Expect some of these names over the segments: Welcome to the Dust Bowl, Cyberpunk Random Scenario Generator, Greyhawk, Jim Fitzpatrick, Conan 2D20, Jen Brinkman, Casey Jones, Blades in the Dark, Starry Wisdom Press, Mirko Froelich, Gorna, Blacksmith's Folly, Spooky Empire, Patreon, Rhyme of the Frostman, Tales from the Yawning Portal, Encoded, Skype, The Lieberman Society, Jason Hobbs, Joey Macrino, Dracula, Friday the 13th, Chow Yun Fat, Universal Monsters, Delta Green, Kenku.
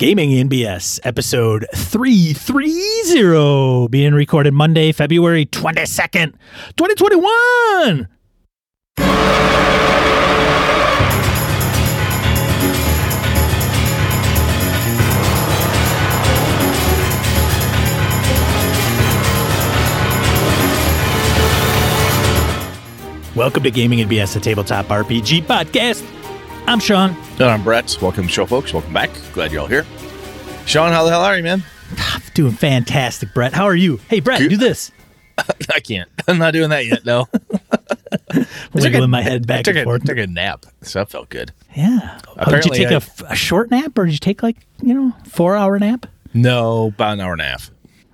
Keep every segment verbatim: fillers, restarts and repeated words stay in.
Gaming N B S, episode three thirty, being recorded Monday, February twenty-second, twenty twenty-one. Welcome to Gaming N B S, a tabletop R P G podcast. I'm Sean. And I'm Brett. Welcome to the show, folks. Welcome back. Glad you're all here. Sean, how the hell are you, man? I'm doing fantastic, Brett. How are you? Hey, Brett, do this. I can't. I'm not doing that yet, no. Wiggling a, my head back and a, forth. I took a nap, so that felt good. Yeah. Oh, did you take I, a, a short nap, or did you take, like, you know, four-hour nap? No, about an hour and a half.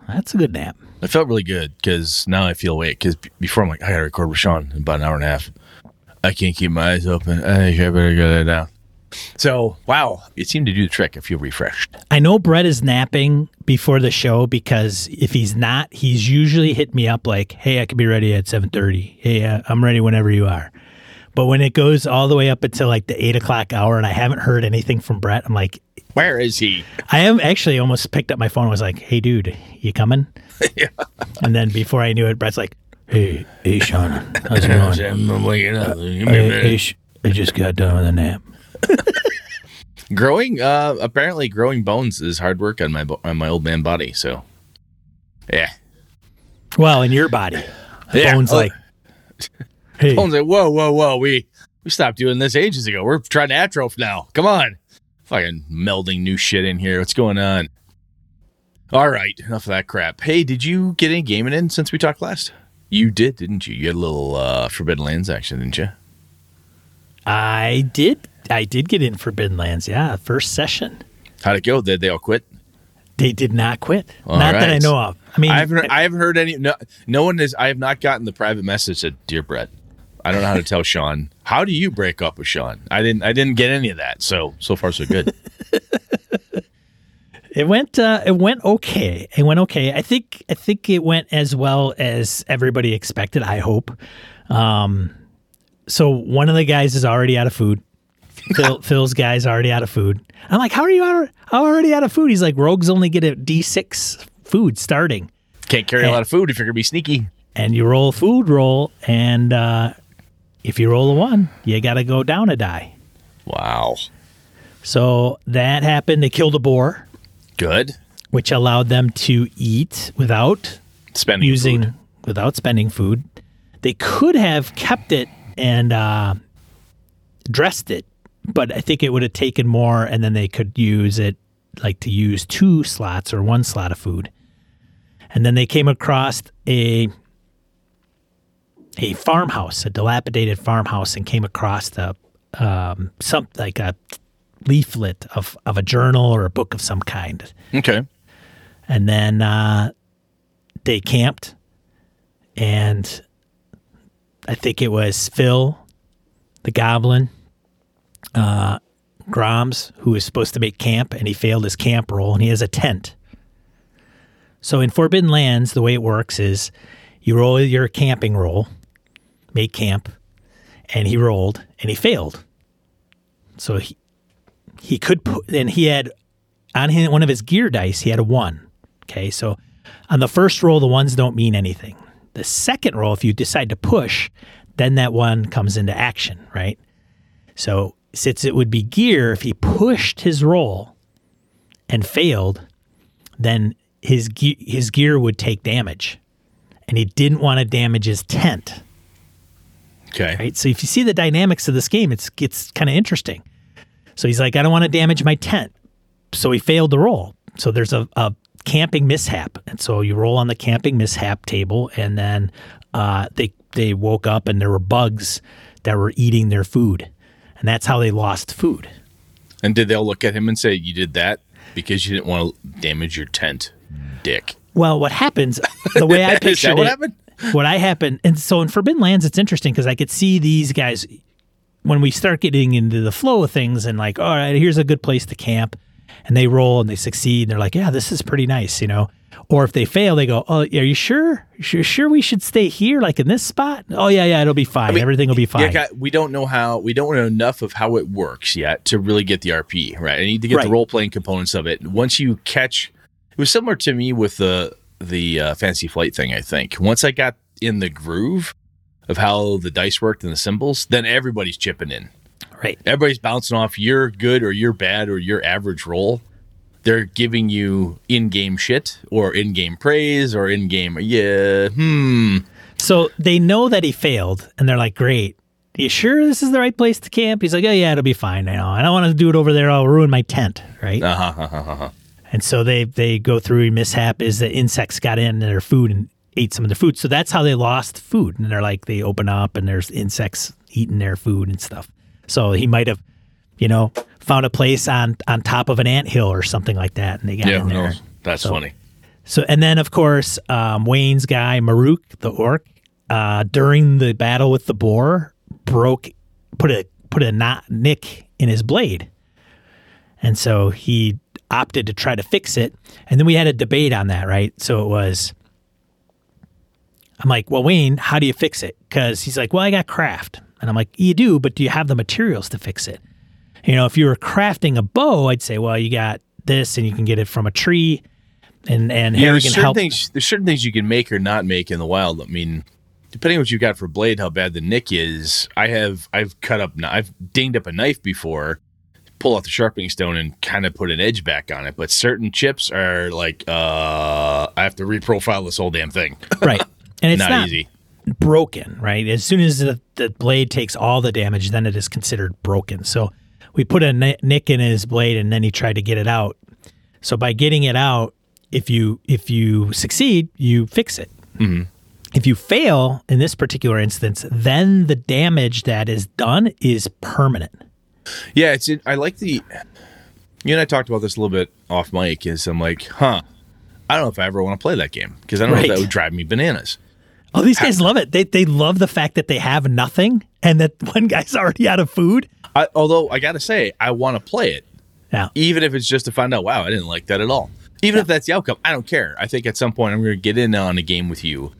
That's a good nap. It felt really good, because now I feel awake. Because before, I'm like, I got to record with Sean in about an hour and a half. I can't keep my eyes open. I think I better go there now. So, wow. It seemed to do the trick. I feel refreshed. I know Brett is napping before the show because if he's not, he's usually hit me up like, hey, I could be ready at seven thirty. Hey, uh, I'm ready whenever you are. But when it goes all the way up until like the eight o'clock hour and I haven't heard anything from Brett, I'm like, where is he? I am actually almost picked up my phone and was like, hey, dude, you coming? Yeah. And then before I knew it, Brett's like, Hey, hey, Sean, how's it going? I'm waking up. Give me a minute. Hey, sh- I just got done with a nap. growing, uh, apparently, growing bones is hard work on my bo- on my old man body. So, yeah. Well, in your body, yeah. bones oh. like hey. bones like whoa, whoa, whoa. We we stopped doing this ages ago. We're trying to atrophy now. Come on, fucking melding new shit in here. What's going on? All right, enough of that crap. Hey, did you get any gaming in since we talked last? You did, didn't you? You had a little uh, Forbidden Lands action, didn't you? I did. I did get in Forbidden Lands, yeah. First session. How'd it go? Did they all quit? They did not quit. All not right. that I know of. I mean, I haven't, I haven't heard any. No, no one is. I have not gotten the private message that, dear Brett, I don't know how to tell Sean. How do you break up with Sean? I didn't. I didn't get any of that. So so far so good. It went. Uh, it went okay. It went okay. I think. I think it went as well as everybody expected. I hope. Um, so one of the guys is already out of food. Phil, Phil's guy's already out of food. I'm like, how are you out, already out of food? He's like, rogues only get a D six food starting. Can't carry and, a lot of food if you're gonna be sneaky. And you roll a food roll, and uh, if you roll a one, you gotta go down a die. Wow. So that happened. They killed a boar. Good. Which allowed them to eat without spending using food. without spending food. They could have kept it and uh, dressed it, but I think it would have taken more, and then they could use it like to use two slots or one slot of food. And then they came across a a farmhouse, a dilapidated farmhouse, and came across the um, some like a. leaflet of, of a journal or a book of some kind. Okay. And then uh, they camped, and I think it was Phil, the goblin, uh, Groms, who was supposed to make camp, and he failed his camp roll, and he has a tent. So in Forbidden Lands, the way it works is you roll your camping roll, make camp, and he rolled, and he failed. So he He could put, and he had on his, one of his gear dice, he had a one. Okay, so on the first roll, the ones don't mean anything. The second roll, if you decide to push, then that one comes into action, right? So since it would be gear, if he pushed his roll and failed, then his ge- his gear would take damage, and he didn't want to damage his tent. Okay, right. So if you see the dynamics of this game, it's it's kind of interesting. So he's like, I don't want to damage my tent. So he failed the roll. So there's a, a camping mishap. And so you roll on the camping mishap table, and then uh, they they woke up and there were bugs that were eating their food. And that's how they lost food. And did they all look at him and say, you did that because you didn't want to damage your tent, dick? Well, what happens, the way I pictured it. Is that what happened? What I happened, and so in Forbidden Lands, it's interesting because I could see these guys... When we start getting into the flow of things and like, all right, here's a good place to camp, and they roll and they succeed, and they're like, yeah, this is pretty nice, you know. Or if they fail, they go, oh, are you sure? Sure, sure we should stay here, like in this spot? Oh, yeah, yeah, it'll be fine. I mean, everything will be fine. Yeah, we don't know how, we don't know enough of how it works yet to really get the R P, right? I need to get right. the role-playing components of it. Once you catch, it was similar to me with the the uh, Fantasy Flight thing, I think. Once I got in the groove of how the dice worked and the symbols, then everybody's chipping in. Right. Everybody's bouncing off your good or your bad or your average roll. They're giving you in-game shit or in-game praise or in-game, yeah, hmm. So they know that he failed, and they're like, great. Are you sure this is the right place to camp? He's like, oh, yeah, it'll be fine now. I don't want to do it over there. I'll ruin my tent, right? Uh-huh, uh-huh, uh-huh. And so they, they go through a mishap is that insects got in their food and ate some of the food. So that's how they lost food. And they're like, they open up, and there's insects eating their food and stuff. So he might have, you know, found a place on, on top of an anthill or something like that, and they got yeah, in there. No, that's so funny. So, and then, of course, um, Wayne's guy, Maruk, the orc, uh, during the battle with the boar, broke, put a put a knot, nick in his blade. And so he opted to try to fix it. And then we had a debate on that, right? So it was, I'm like, well, Wayne, how do you fix it? Because he's like, well, I got craft. And I'm like, you do, but do you have the materials to fix it? You know, if you were crafting a bow, I'd say, well, you got this, and you can get it from a tree, and and yeah, Harry can help. Things, there's certain things you can make or not make in the wild. I mean, depending on what you've got for blade, how bad the nick is. I have, I've cut up, I've dinged up a knife before, pull out the sharpening stone and kind of put an edge back on it. But certain chips are like, uh, I have to reprofile this whole damn thing. Right, and it's not, not easy. Broken, right? As soon as the, the blade takes all the damage, then it is considered broken. So we put a nick in his blade, and then he tried to get it out. So by getting it out, if you if you succeed, you fix it. Mm-hmm. If you fail in this particular instance, then the damage that is done is permanent. Yeah, it's. I like the. You and I talked about this a little bit off mic. Is I'm like, huh? I don't know if I ever want to play that game because I don't right. know if that would drive me bananas. Oh, these guys love it. They they love the fact that they have nothing and that one guy's already out of food. I, although, I got to say, I want to play it, yeah. even if it's just to find out, wow, I didn't like that at all. Even yeah. if that's the outcome, I don't care. I think at some point I'm going to get in on a game with you,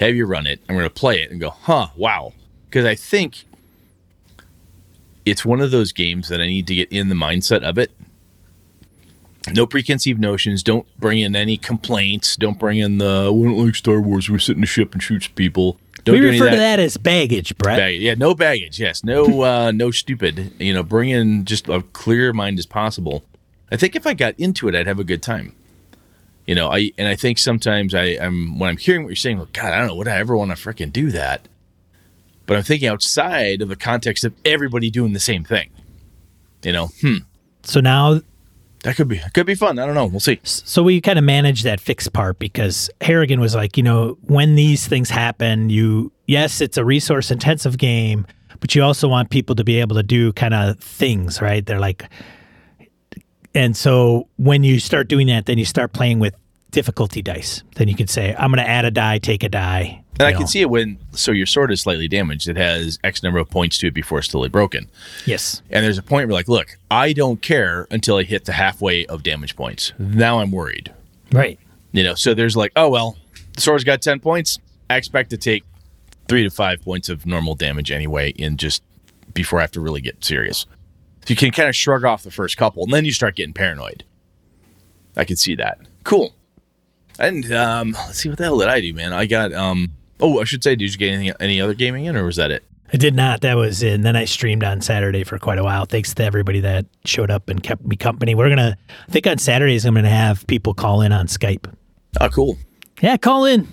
have you run it, I'm going to play it and go, huh, wow. Because I think it's one of those games that I need to get in the mindset of it. No preconceived notions. Don't bring in any complaints. Don't bring in the, we don't like Star Wars, we sit in a ship and shoot people. Don't we refer that. to that as baggage, Brett. Baggage. Yeah, no baggage. Yes, no, uh, no stupid. You know, bring in just a clear mind as possible. I think if I got into it, I'd have a good time. You know, I and I think sometimes I, I'm when I'm hearing what you're saying, well, God, I don't know, would I ever want to frickin' do that? But I'm thinking outside of the context of everybody doing the same thing. You know, hmm. So now that could be could be fun. I don't know. We'll see. So we kind of managed that fix part because Harrigan was like, you know, when these things happen, you yes, it's a resource intensive game, but you also want people to be able to do kind of things, right? They're like, and so when you start doing that, then you start playing with difficulty dice. Then you can say, I'm going to add a die, take a die. And I know. Can see it when, so your sword is slightly damaged. It has X number of points to it before it's totally broken. Yes. And there's a point where like, look, I don't care until I hit the halfway of damage points. Now I'm worried. Right. You know, so there's like, oh, well, the sword's got ten points. I expect to take three to five points of normal damage anyway in just before I have to really get serious. So you can kind of shrug off the first couple, and then you start getting paranoid. I can see that. Cool. And um, let's see, what the hell did I do, man? I got... um. Oh, I should say, did you get anything, any other gaming in, or was that it? I did not. That was it. And then I streamed on Saturday for quite a while. Thanks to everybody that showed up and kept me company. We're going to, I think on Saturdays, I'm going to have people call in on Skype. Oh, cool. Yeah, call in.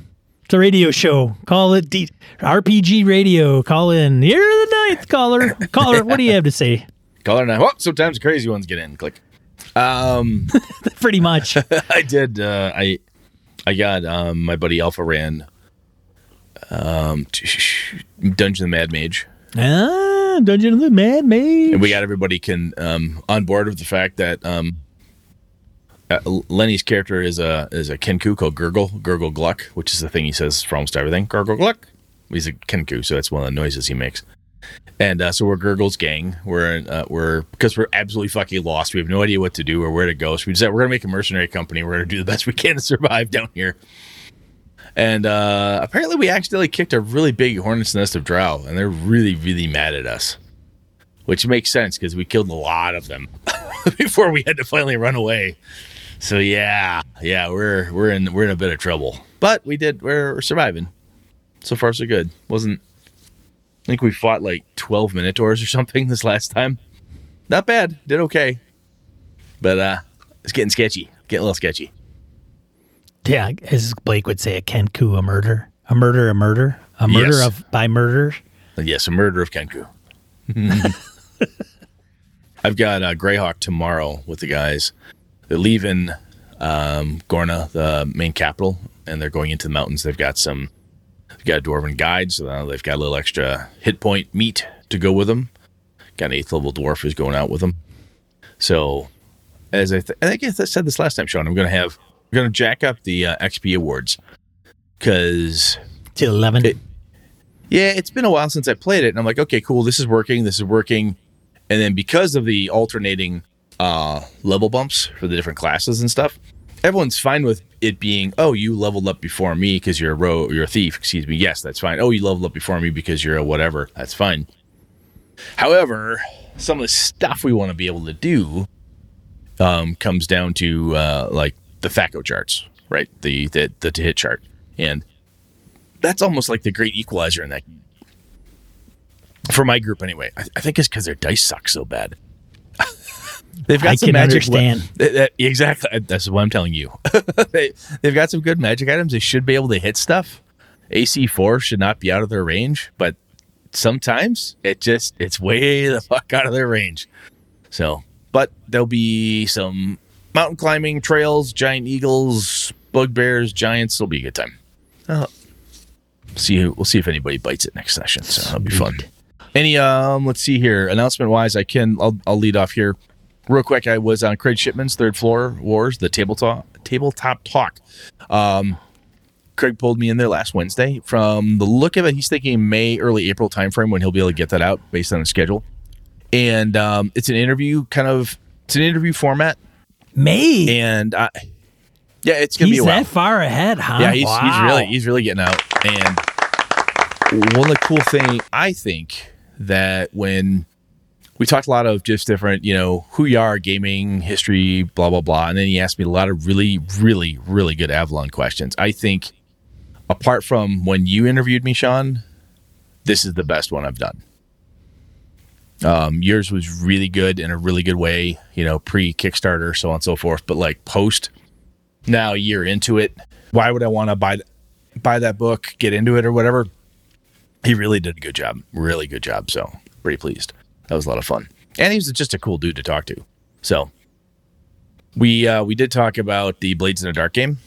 It's a radio show. Call it D- R P G radio. Call in. You're the ninth caller. Caller, what do you have to say? Caller nine. Oh, sometimes crazy ones get in. Click. Um, Pretty much. I did. Uh, I I got um, my buddy Alpha Ran. Um, Dungeon of the Mad Mage. Ah, Dungeon of the Mad Mage. And we got everybody can um, on board with the fact that um, uh, Lenny's character is a is a Kenku called Gurgle Gurgle Gluck, which is the thing he says for almost everything. Gurgle Gluck. He's a Kenku, so that's one of the noises he makes. And uh, so we're Gurgle's gang. We're uh, we're because we're absolutely fucking lost. We have no idea what to do or where to go. So we decided we're gonna make a mercenary company. We're gonna do the best we can to survive down here. And uh, apparently we accidentally kicked a really big hornet's nest of drow, and they're really, really mad at us. Which makes sense because we killed a lot of them before we had to finally run away. So yeah, yeah, we're we're in we're in a bit of trouble, but we did we're, we're surviving. So far so good. Wasn't I think we fought like twelve minotaurs or something this last time. Not bad. Did okay, but uh, it's getting sketchy. Getting a little sketchy. Yeah, as Blake would say, a Kenku, a murder, a murder, a murder, a murder yes. of by murder. Yes, a murder of Kenku. I've got uh, Greyhawk tomorrow with the guys. They're leaving um, Gorna, the main capital, and they're going into the mountains. They've got some, they've got a dwarven guide, so now they've got a little extra hit point meat to go with them. Got an eighth level dwarf who's going out with them. So, as I, th- I think I said this last time, Sean, I'm going to have we're going to jack up the uh, X P awards because to eleven. It, Yeah, it's been a while since I played it, and I'm like, okay, cool, this is working, this is working. And then because of the alternating uh, level bumps for the different classes and stuff, everyone's fine with it being, oh, you leveled up before me because you're a ro- you're a thief, excuse me, yes, that's fine. Oh, you leveled up before me because you're a whatever, that's fine. However, some of the stuff we want to be able to do um, comes down to, uh, like, the F A C O charts, right? The, the, the to-hit chart. And that's almost like the great equalizer in that, for my group anyway. I, I think it's because their dice suck so bad. They've got I some can magic. Understand. We- that, that, exactly, that's what I'm telling you. they, they've got some good magic items. They should be able to hit stuff. A C four should not be out of their range, but sometimes it just it's way the fuck out of their range. So, but there'll be some mountain climbing, trails, giant eagles, bugbears, giants. It'll be a good time. Oh. See, we'll see if anybody bites it next session. So that'll be fun. Any, um, let's see here. Announcement wise, I can, I'll, I'll lead off here real quick. I was on Craig Shipman's Third Floor Wars, the tabletop tabletop talk. Um, Craig pulled me in there last Wednesday. From the look of it, he's thinking May, early April timeframe when he'll be able to get that out based on his schedule. And um, it's an interview kind of, it's an interview format. May and I. Yeah, it's gonna he's be a while. He's that far ahead, huh? Yeah, he's, wow. he's really he's really getting out. And one of the cool things I think that when we talked a lot of just different, you know, who you are, gaming history, blah blah blah, and then he asked me a lot of really, really, really good Avalon questions. I think apart from when you interviewed me, Sean, this is the best one I've done. Um, yours was really good in a really good way, you know, pre Kickstarter, so on and so forth, but like post. Now a year into it, why would I want to buy buy that book, get into it or whatever? He really did a good job, really good job. So pretty pleased. That was a lot of fun, and he's just a cool dude to talk to. So we uh, we did talk about the Blades in the Dark game.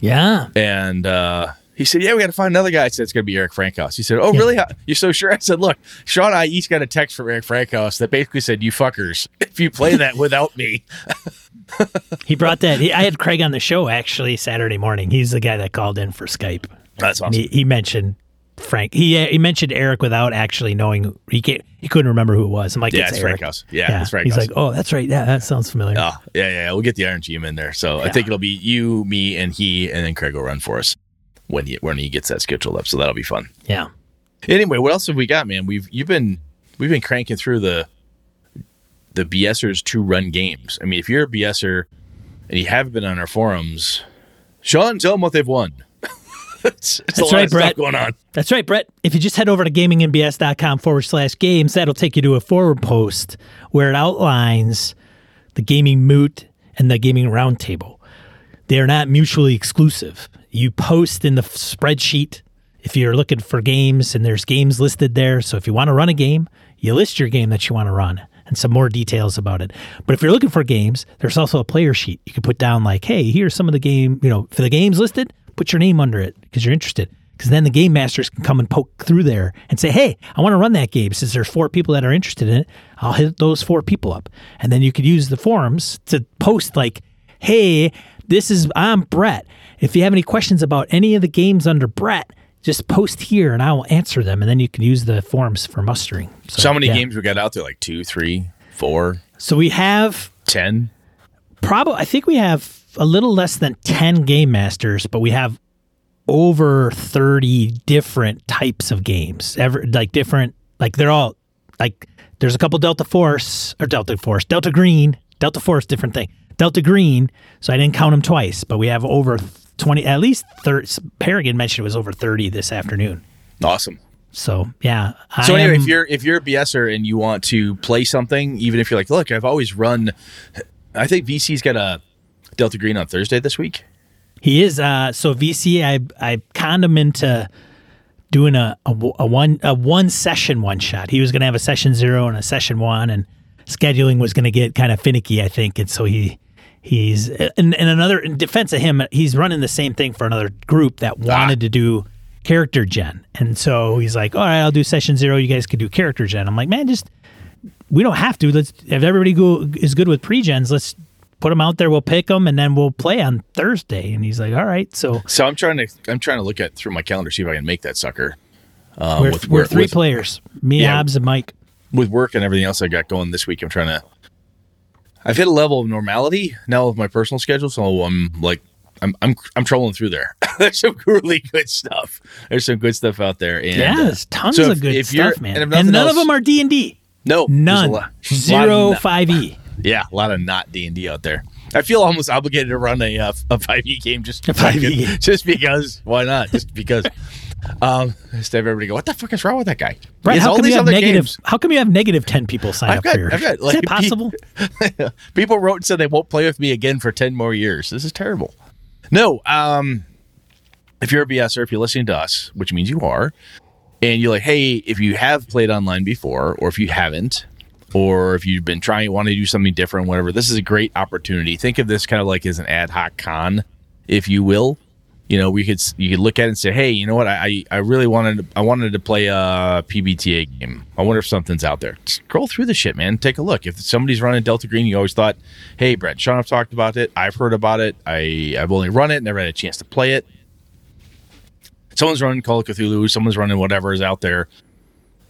Yeah, and uh, he said, "Yeah, we got to find another guy." I said, "It's going to be Eric Frankhaus." He said, "Oh, yeah. Really? You're so sure?" I said, "Look, Sean and I each got a text from Eric Frankhaus that basically said, 'You fuckers, if you play that without me.'" He brought that. He, I had Craig on the show actually Saturday morning. He's the guy that called in for Skype. That's awesome. He, he mentioned Frank. He he mentioned Eric without actually knowing. He can't, he couldn't remember who it was. I'm like, yeah, it's, it's Eric. Frankhaus. Yeah, yeah, it's Frankhaus. He's like, oh, that's right. Yeah, that sounds familiar. Oh, yeah, yeah. We'll get the Iron G M in there. So yeah. I think it'll be you, me, and he, and then Craig will run for us when he when he gets that scheduled up. So that'll be fun. Yeah. Anyway, what else have we got, man? We've you've been we've been cranking through the. the BSers to run games. I mean, if you're a BSer and you haven't been on our forums, Sean, tell them what they've won. it's, it's That's a lot right, of Brett. Stuff going on. That's right, Brett. If you just head over to gaming N B S dot com forward slash games, that'll take you to a forward post where it outlines the gaming moot and the gaming roundtable. They're not mutually exclusive. You post in the spreadsheet if you're looking for games, and there's games listed there. So if you want to run a game, you list your game that you want to run. And some more details about it. But if you're looking for games, there's also a player sheet. You can put down like, hey, here's some of the game, you know, for the games listed, put your name under it because you're interested. Because then the game masters can come and poke through there and say, hey, I want to run that game. Since there's four people that are interested in it, I'll hit those four people up. And then you could use the forums to post like, hey, this is, I'm Brett. If you have any questions about any of the games under Brett, just post here and I will answer them. And then you can use the forms for mustering. So, so how many yeah. games we got out there? Like two, three, four? So we have... ten? Probably. I think we have a little less than ten game masters, but we have over thirty different types of games. Every, like different... Like they're all... Like there's a couple Delta Force... Or Delta Force. Delta Green. Delta Force, different thing. Delta Green. So I didn't count them twice, but we have over... twenty, at least thirty. Paragon mentioned it was over thirty this afternoon. Awesome. So yeah. So I anyway, am, if you're if you're a BSer and you want to play something, even if you're like, look, I've always run. I think V C's got a Delta Green on Thursday this week. He is. Uh, so V C, I I conned him into doing a, a a one a one session one shot. He was going to have a session zero and a session one, and scheduling was going to get kind of finicky, I think, and so he. He's and, and another in defense of him, he's running the same thing for another group that wanted ah. to do character gen. And so he's like, all right, I'll do session zero. You guys could do character gen. I'm like, man, just we don't have to. Let's if everybody go, is good with pre-gens, let's put them out there. We'll pick them and then we'll play on Thursday. And he's like, all right. So so I'm trying to I'm trying to look at through my calendar, see if I can make that sucker. Um, we're, with, we're with, three with, players, me, yeah, Hobbs, and Mike. With work and everything else I got going this week, I'm trying to. I've hit a level of normality now with my personal schedule, so I'm like, I'm I'm I'm trolling through there. There's some really good stuff. There's some good stuff out there. And, yeah, there's tons uh, so of if, good if stuff, man. And, and none else, of them are D and D. No, none. Lot, Zero five E. Yeah, a lot of not D and D out there. I feel almost obligated to run a uh, a five E game just five E just because. Why not? Just because. Um, just have everybody go, what the fuck is wrong with that guy? Right, how, all come these other negative, games. How come you have negative ten people sign I've up got, for your... I've got, like, is that possible? People, people wrote and said they won't play with me again for ten more years. This is terrible. No, um, if you're a BSer, if you're listening to us, which means you are, and you're like, hey, if you have played online before, or if you haven't, or if you've been trying, want to do something different, whatever, this is a great opportunity. Think of this kind of like as an ad hoc con, if you will. You know, we could you could look at it and say, hey, you know what? I, I really wanted to, I wanted to play a P B T A game. I wonder if something's out there. Scroll through the shit, man. Take a look. If somebody's running Delta Green, you always thought, hey, Brett, Sean have talked about it. I've heard about it. I, I've only run it. Never had a chance to play it. Someone's running Call of Cthulhu. Someone's running whatever is out there.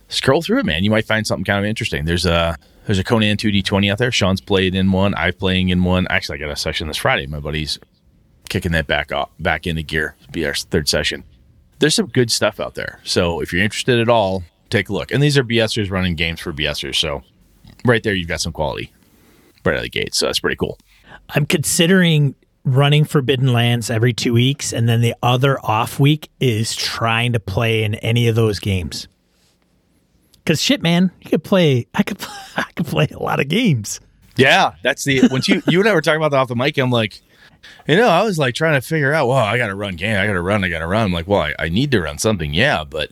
Scroll through it, man. You might find something kind of interesting. There's a, there's a Conan two D twenty out there. Sean's played in one. I'm playing in one. Actually, I got a session this Friday. My buddies... kicking that back off, back into gear. It'll be our third session. There's some good stuff out there. So if you're interested at all, take a look. And these are BSers running games for BSers. So right there, you've got some quality right out of the gate. So that's pretty cool. I'm considering running Forbidden Lands every two weeks. And then the other off week is trying to play in any of those games. Because shit, man, you could play, I could, I could play a lot of games. Yeah, that's the, once you, you and I were talking about that off the mic, I'm like, you know, I was like trying to figure out, well, I got to run game. I got to run. I got to run. I'm like, well, I, I need to run something. Yeah, but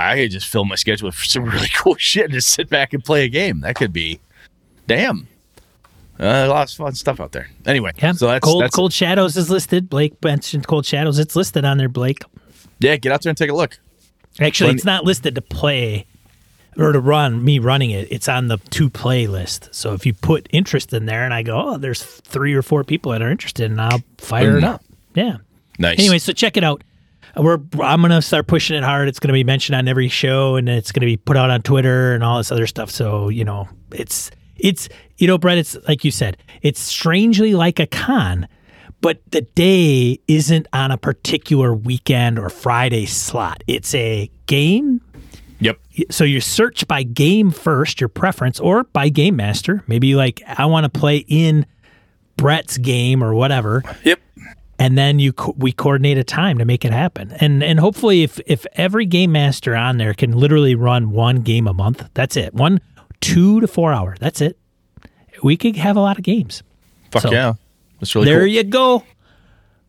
I could just fill my schedule with some really cool shit and just sit back and play a game. That could be, damn, uh, lots of fun stuff out there. Anyway, yeah. so that's Cold, that's, Cold Shadows is listed. Blake mentioned Cold Shadows. It's listed on there, Blake. Yeah, get out there and take a look. Actually, Plenty. It's not listed to play or to run, me running it. It's on the to play list. So if you put interest in there and I go, oh, there's three or four people that are interested, and I'll fire it up. Yeah. Nice. Anyway, so check it out. We're I'm going to start pushing it hard. It's going to be mentioned on every show, and it's going to be put out on Twitter and all this other stuff. So, you know, it's, it's you know, Brett, it's like you said, it's strangely like a con, but the day isn't on a particular weekend or Friday slot. It's a game. Yep. So you search by game first, your preference, or by game master. Maybe you like, I want to play in Brett's game or whatever. Yep. And then you co- we coordinate a time to make it happen. And and hopefully if if every game master on there can literally run one game a month, that's it. One, two to four hour. That's it. We could have a lot of games. Fuck so, yeah. That's really there cool. you go.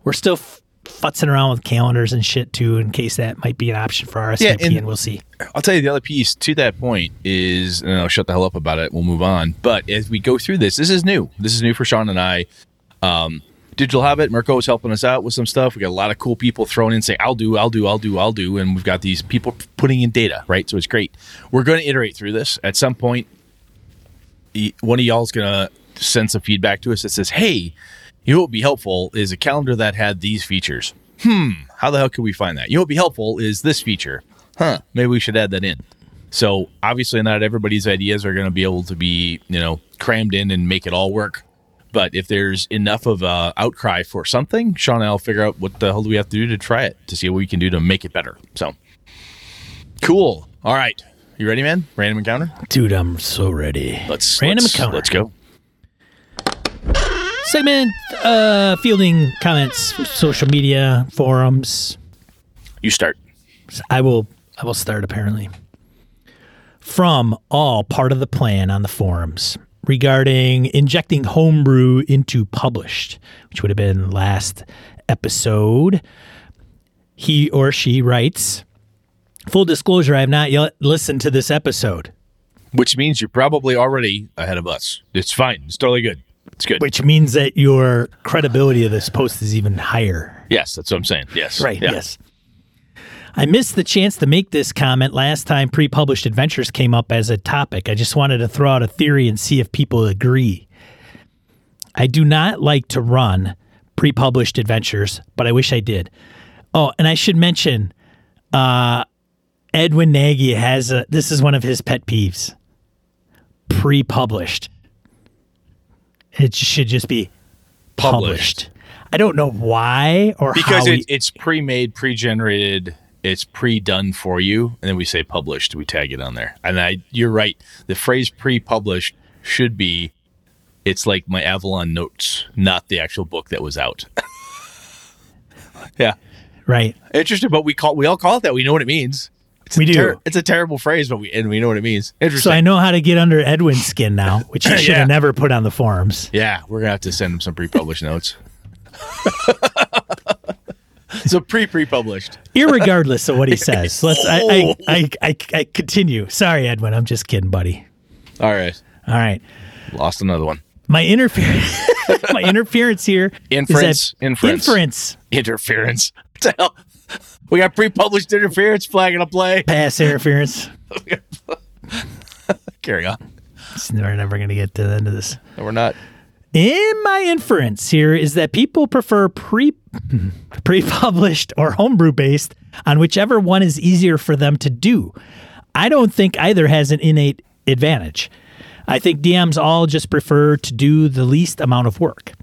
We're still... F- futzing around with calendars and shit too, in case that might be an option for R S V P, yeah, and, and we'll see. I'll tell you the other piece to that point is, and I'll shut the hell up about it, we'll move on. But as we go through this, this is new. This is new for Sean and I. Um, Digital Hobbit, Mirko is helping us out with some stuff. We got a lot of cool people thrown in saying, I'll do, I'll do, I'll do, I'll do. And we've got these people putting in data, right? So it's great. We're going to iterate through this. At some point, one of y'all is going to send some feedback to us that says, hey, you know what would be helpful is a calendar that had these features. hmm, how the hell can we find that? You know what would be helpful is this feature. Huh, maybe we should add that in. So obviously not everybody's ideas are going to be able to be, you know, crammed in and make it all work. But if there's enough of a outcry for something, Sean and I will figure out what the hell do we have to do to try it, to see what we can do to make it better. So cool. All right. You ready, man? Random encounter? Dude, I'm so ready. Let's Random let's, encounter. Let's go. Segment, uh, fielding comments, social media, forums. You start. I will I will start apparently. From all part of the plan on the forums regarding injecting homebrew into published, which would have been last episode. He or she writes, full disclosure, I have not yet listened to this episode. Which means you're probably already ahead of us. It's fine. It's totally good. It's good. Which means that your credibility of this post is even higher. Yes, that's what I'm saying. Yes. Right, yeah. Yes. I missed the chance to make this comment last time pre-published adventures came up as a topic. I just wanted to throw out a theory and see if people agree. I do not like to run pre-published adventures, but I wish I did. Oh, and I should mention, uh, Edwin Nagy has a, this is one of his pet peeves, pre-published. It should just be published. published. I don't know why or because how. Because it, it's pre-made, pre-generated. It's pre-done for you, and then we say published. We tag it on there. And I, you're right. The phrase pre-published should be, it's like my Avalon notes, not the actual book that was out. Yeah. Right. Interesting, but we call we all call it that. We know what it means. It's we do. Ter- it's a terrible phrase, but we and we know what it means. Interesting. So I know how to get under Edwin's skin now, which I should yeah. have never put on the forums. Yeah, we're going to have to send him some pre-published notes. So pre pre published, irregardless of what he says. Let's. I I, I I I continue. Sorry, Edwin. I'm just kidding, buddy. All right. All right. Lost another one. My interference. my interference here. Inference. Inference. Inference. Interference. What the hell? We got pre published interference flagging a play. Pass interference. Carry on. We're never going to get to the end of this. No, we're not. In my inference here is that people prefer pre pre-published or homebrew based on whichever one is easier for them to do. I don't think either has an innate advantage. I think D Ms all just prefer to do the least amount of work.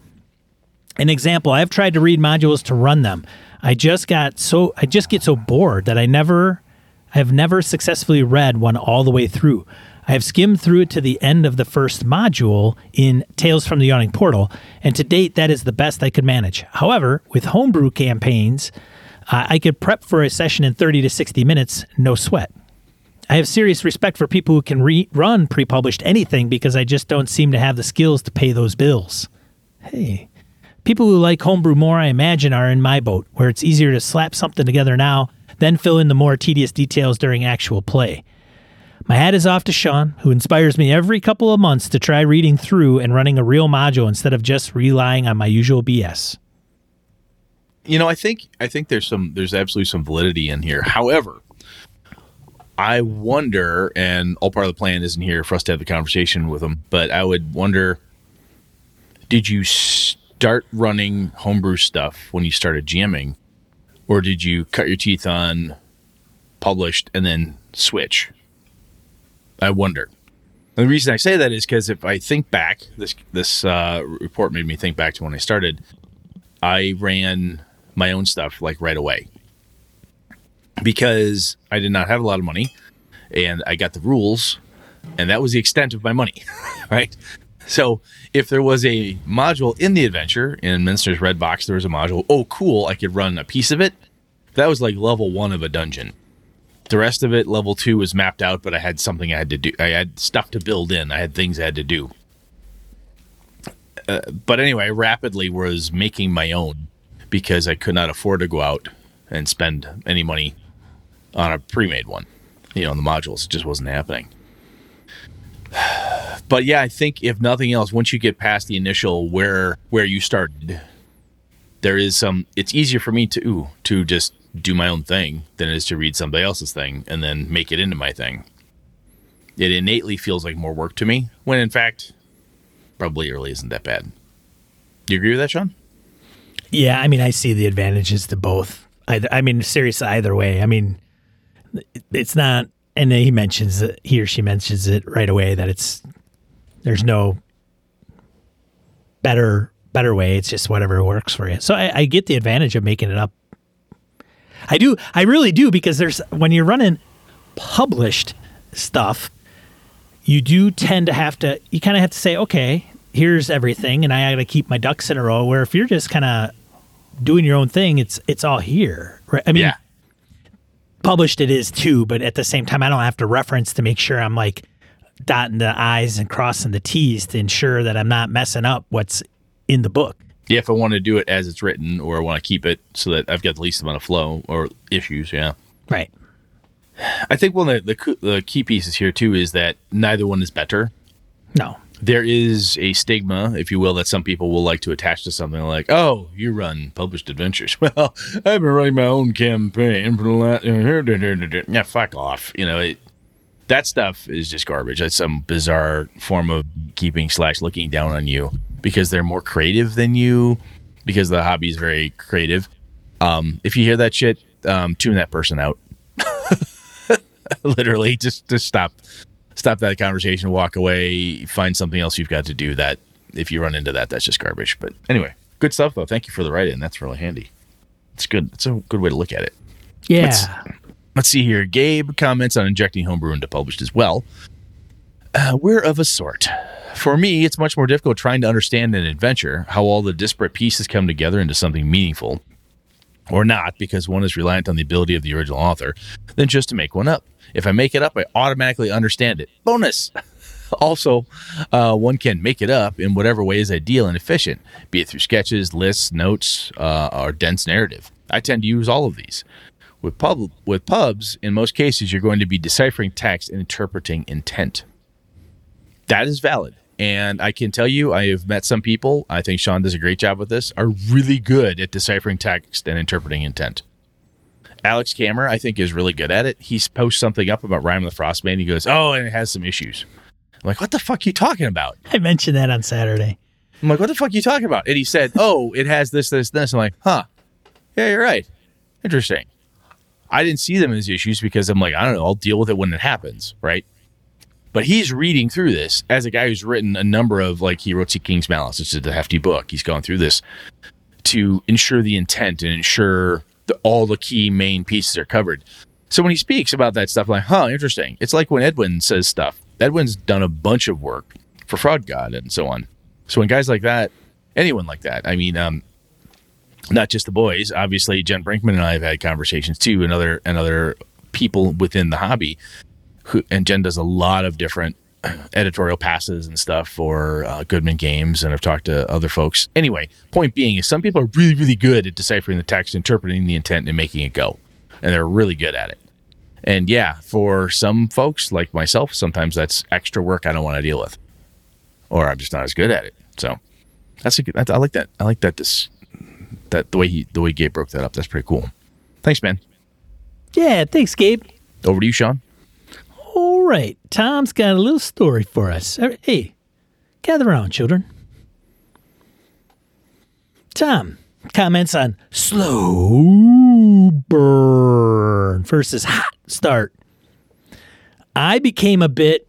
An example, I've tried to read modules to run them. I just got so I just get so bored that I never I have never successfully read one all the way through. I have skimmed through it to the end of the first module in Tales from the Yawning Portal, and to date, that is the best I could manage. However, with homebrew campaigns, uh, I could prep for a session in thirty to sixty minutes, no sweat. I have serious respect for people who can re- run pre-published anything because I just don't seem to have the skills to pay those bills. Hey. People who like homebrew more, I imagine, are in my boat, where it's easier to slap something together now, then fill in the more tedious details during actual play. My hat is off to Sean, who inspires me every couple of months to try reading through and running a real module instead of just relying on my usual B S. You know, I think I think there's some there's absolutely some validity in here. However, I wonder, and all part of the plan isn't here for us to have the conversation with them, but I would wonder, did you start running homebrew stuff when you started GMing, or did you cut your teeth on published and then switch? I wonder. And the reason I say that is because if I think back, this this uh, report made me think back to when I started. I ran my own stuff like right away because I did not have a lot of money, and I got the rules, and that was the extent of my money, right? So if there was a module in the adventure in Minster's Red Box, there was a module. Oh, cool! I could run a piece of it. That was like level one of a dungeon. The rest of it, level two, was mapped out, but I had something I had to do. I had stuff to build in. I had things I had to do. Uh, but anyway, I rapidly was making my own because I could not afford to go out and spend any money on a pre-made one. You know, in the modules, it just wasn't happening. But yeah, I think if nothing else, once you get past the initial where where you started, there is some. It's easier for me to ooh, to just. do my own thing than it is to read somebody else's thing and then make it into my thing. It innately feels like more work to me when, in fact, probably really isn't that bad. Do you agree with that, Sean? Yeah, I mean, I see the advantages to both. I, I mean, seriously, either way. I mean, it's not, and he mentions it, he or she mentions it right away that it's, there's no better better way. It's just whatever works for you. So I, I get the advantage of making it up. I do, I really do, because there's, when you're running published stuff, you do tend to have to, you kind of have to say, okay, here's everything, and I got to keep my ducks in a row, where if you're just kind of doing your own thing, it's it's all here, right? I mean, yeah. Published it is too, but at the same time, I don't have to reference to make sure I'm like dotting the I's and crossing the T's to ensure that I'm not messing up what's in the book. Yeah, if I want to do it as it's written, or I want to keep it so that I've got the least amount of flow or issues, yeah. Right. I think one of the, the, the key pieces here too is that neither one is better. No. There is a stigma, if you will, that some people will like to attach to something like, oh, you run published adventures. Well, I've been running my own campaign for the last... Yeah, fuck off. You know, it, that stuff is just garbage. That's some bizarre form of keeping slash looking down on you because they're more creative than you, because the hobby is very creative. Um, if you hear that shit, um, tune that person out. Literally, just just stop. Stop that conversation, walk away, find something else you've got to do. That if you run into that, that's just garbage. But anyway, good stuff though. Thank you for the write-in. That's really handy. It's good. It's a good way to look at it. Yeah. Let's, let's see here. Gabe comments on injecting homebrew into published as well. Uh, we're of a sort. For me, it's much more difficult trying to understand an adventure, how all the disparate pieces come together into something meaningful, or not, because one is reliant on the ability of the original author, than just to make one up. If I make it up, I automatically understand it. Bonus! Also, uh, one can make it up in whatever way is ideal and efficient, be it through sketches, lists, notes, uh, or dense narrative. I tend to use all of these. With pub- with pubs, in most cases, you're going to be deciphering text and interpreting intent. That is valid. And I can tell you, I have met some people, I think Sean does a great job with this, are really good at deciphering text and interpreting intent. Alex Kammer, I think, is really good at it. He posts something up about Rhyme of the Frostman. He goes, oh, and it has some issues. I'm like, what the fuck are you talking about? I mentioned that on Saturday. I'm like, what the fuck are you talking about? And he said, oh, it has this, this, this. I'm like, huh. Yeah, you're right. Interesting. I didn't see them as issues because I'm like, I don't know. I'll deal with it when it happens, right? But he's reading through this as a guy who's written a number of, like, he wrote Sea King's Malice. It's a hefty book. He's gone through this to ensure the intent and ensure... all the key main pieces are covered. So when he speaks about that stuff, I'm like, huh, interesting. It's like when Edwin says stuff. Edwin's done a bunch of work for Fraud God and so on. So when guys like that, anyone like that, I mean, um, not just the boys, obviously Jen Brinkman and I have had conversations too, and other, and other people within the hobby. Who, and Jen does a lot of different editorial passes and stuff for uh, Goodman Games, and I've talked to other folks. Anyway, point being is some people are really, really good at deciphering the text, interpreting the intent, and making it go. And they're really good at it. And yeah, for some folks like myself, sometimes that's extra work I don't want to deal with, or I'm just not as good at it. So that's a good, I, I like that. I like that this that the way he the way Gabe broke that up. That's pretty cool. Thanks, man. Yeah, thanks, Gabe. Over to you, Sean. All right, Tom's got a little story for us. Hey, gather around, children. Tom comments on slow burn versus hot start. I became a bit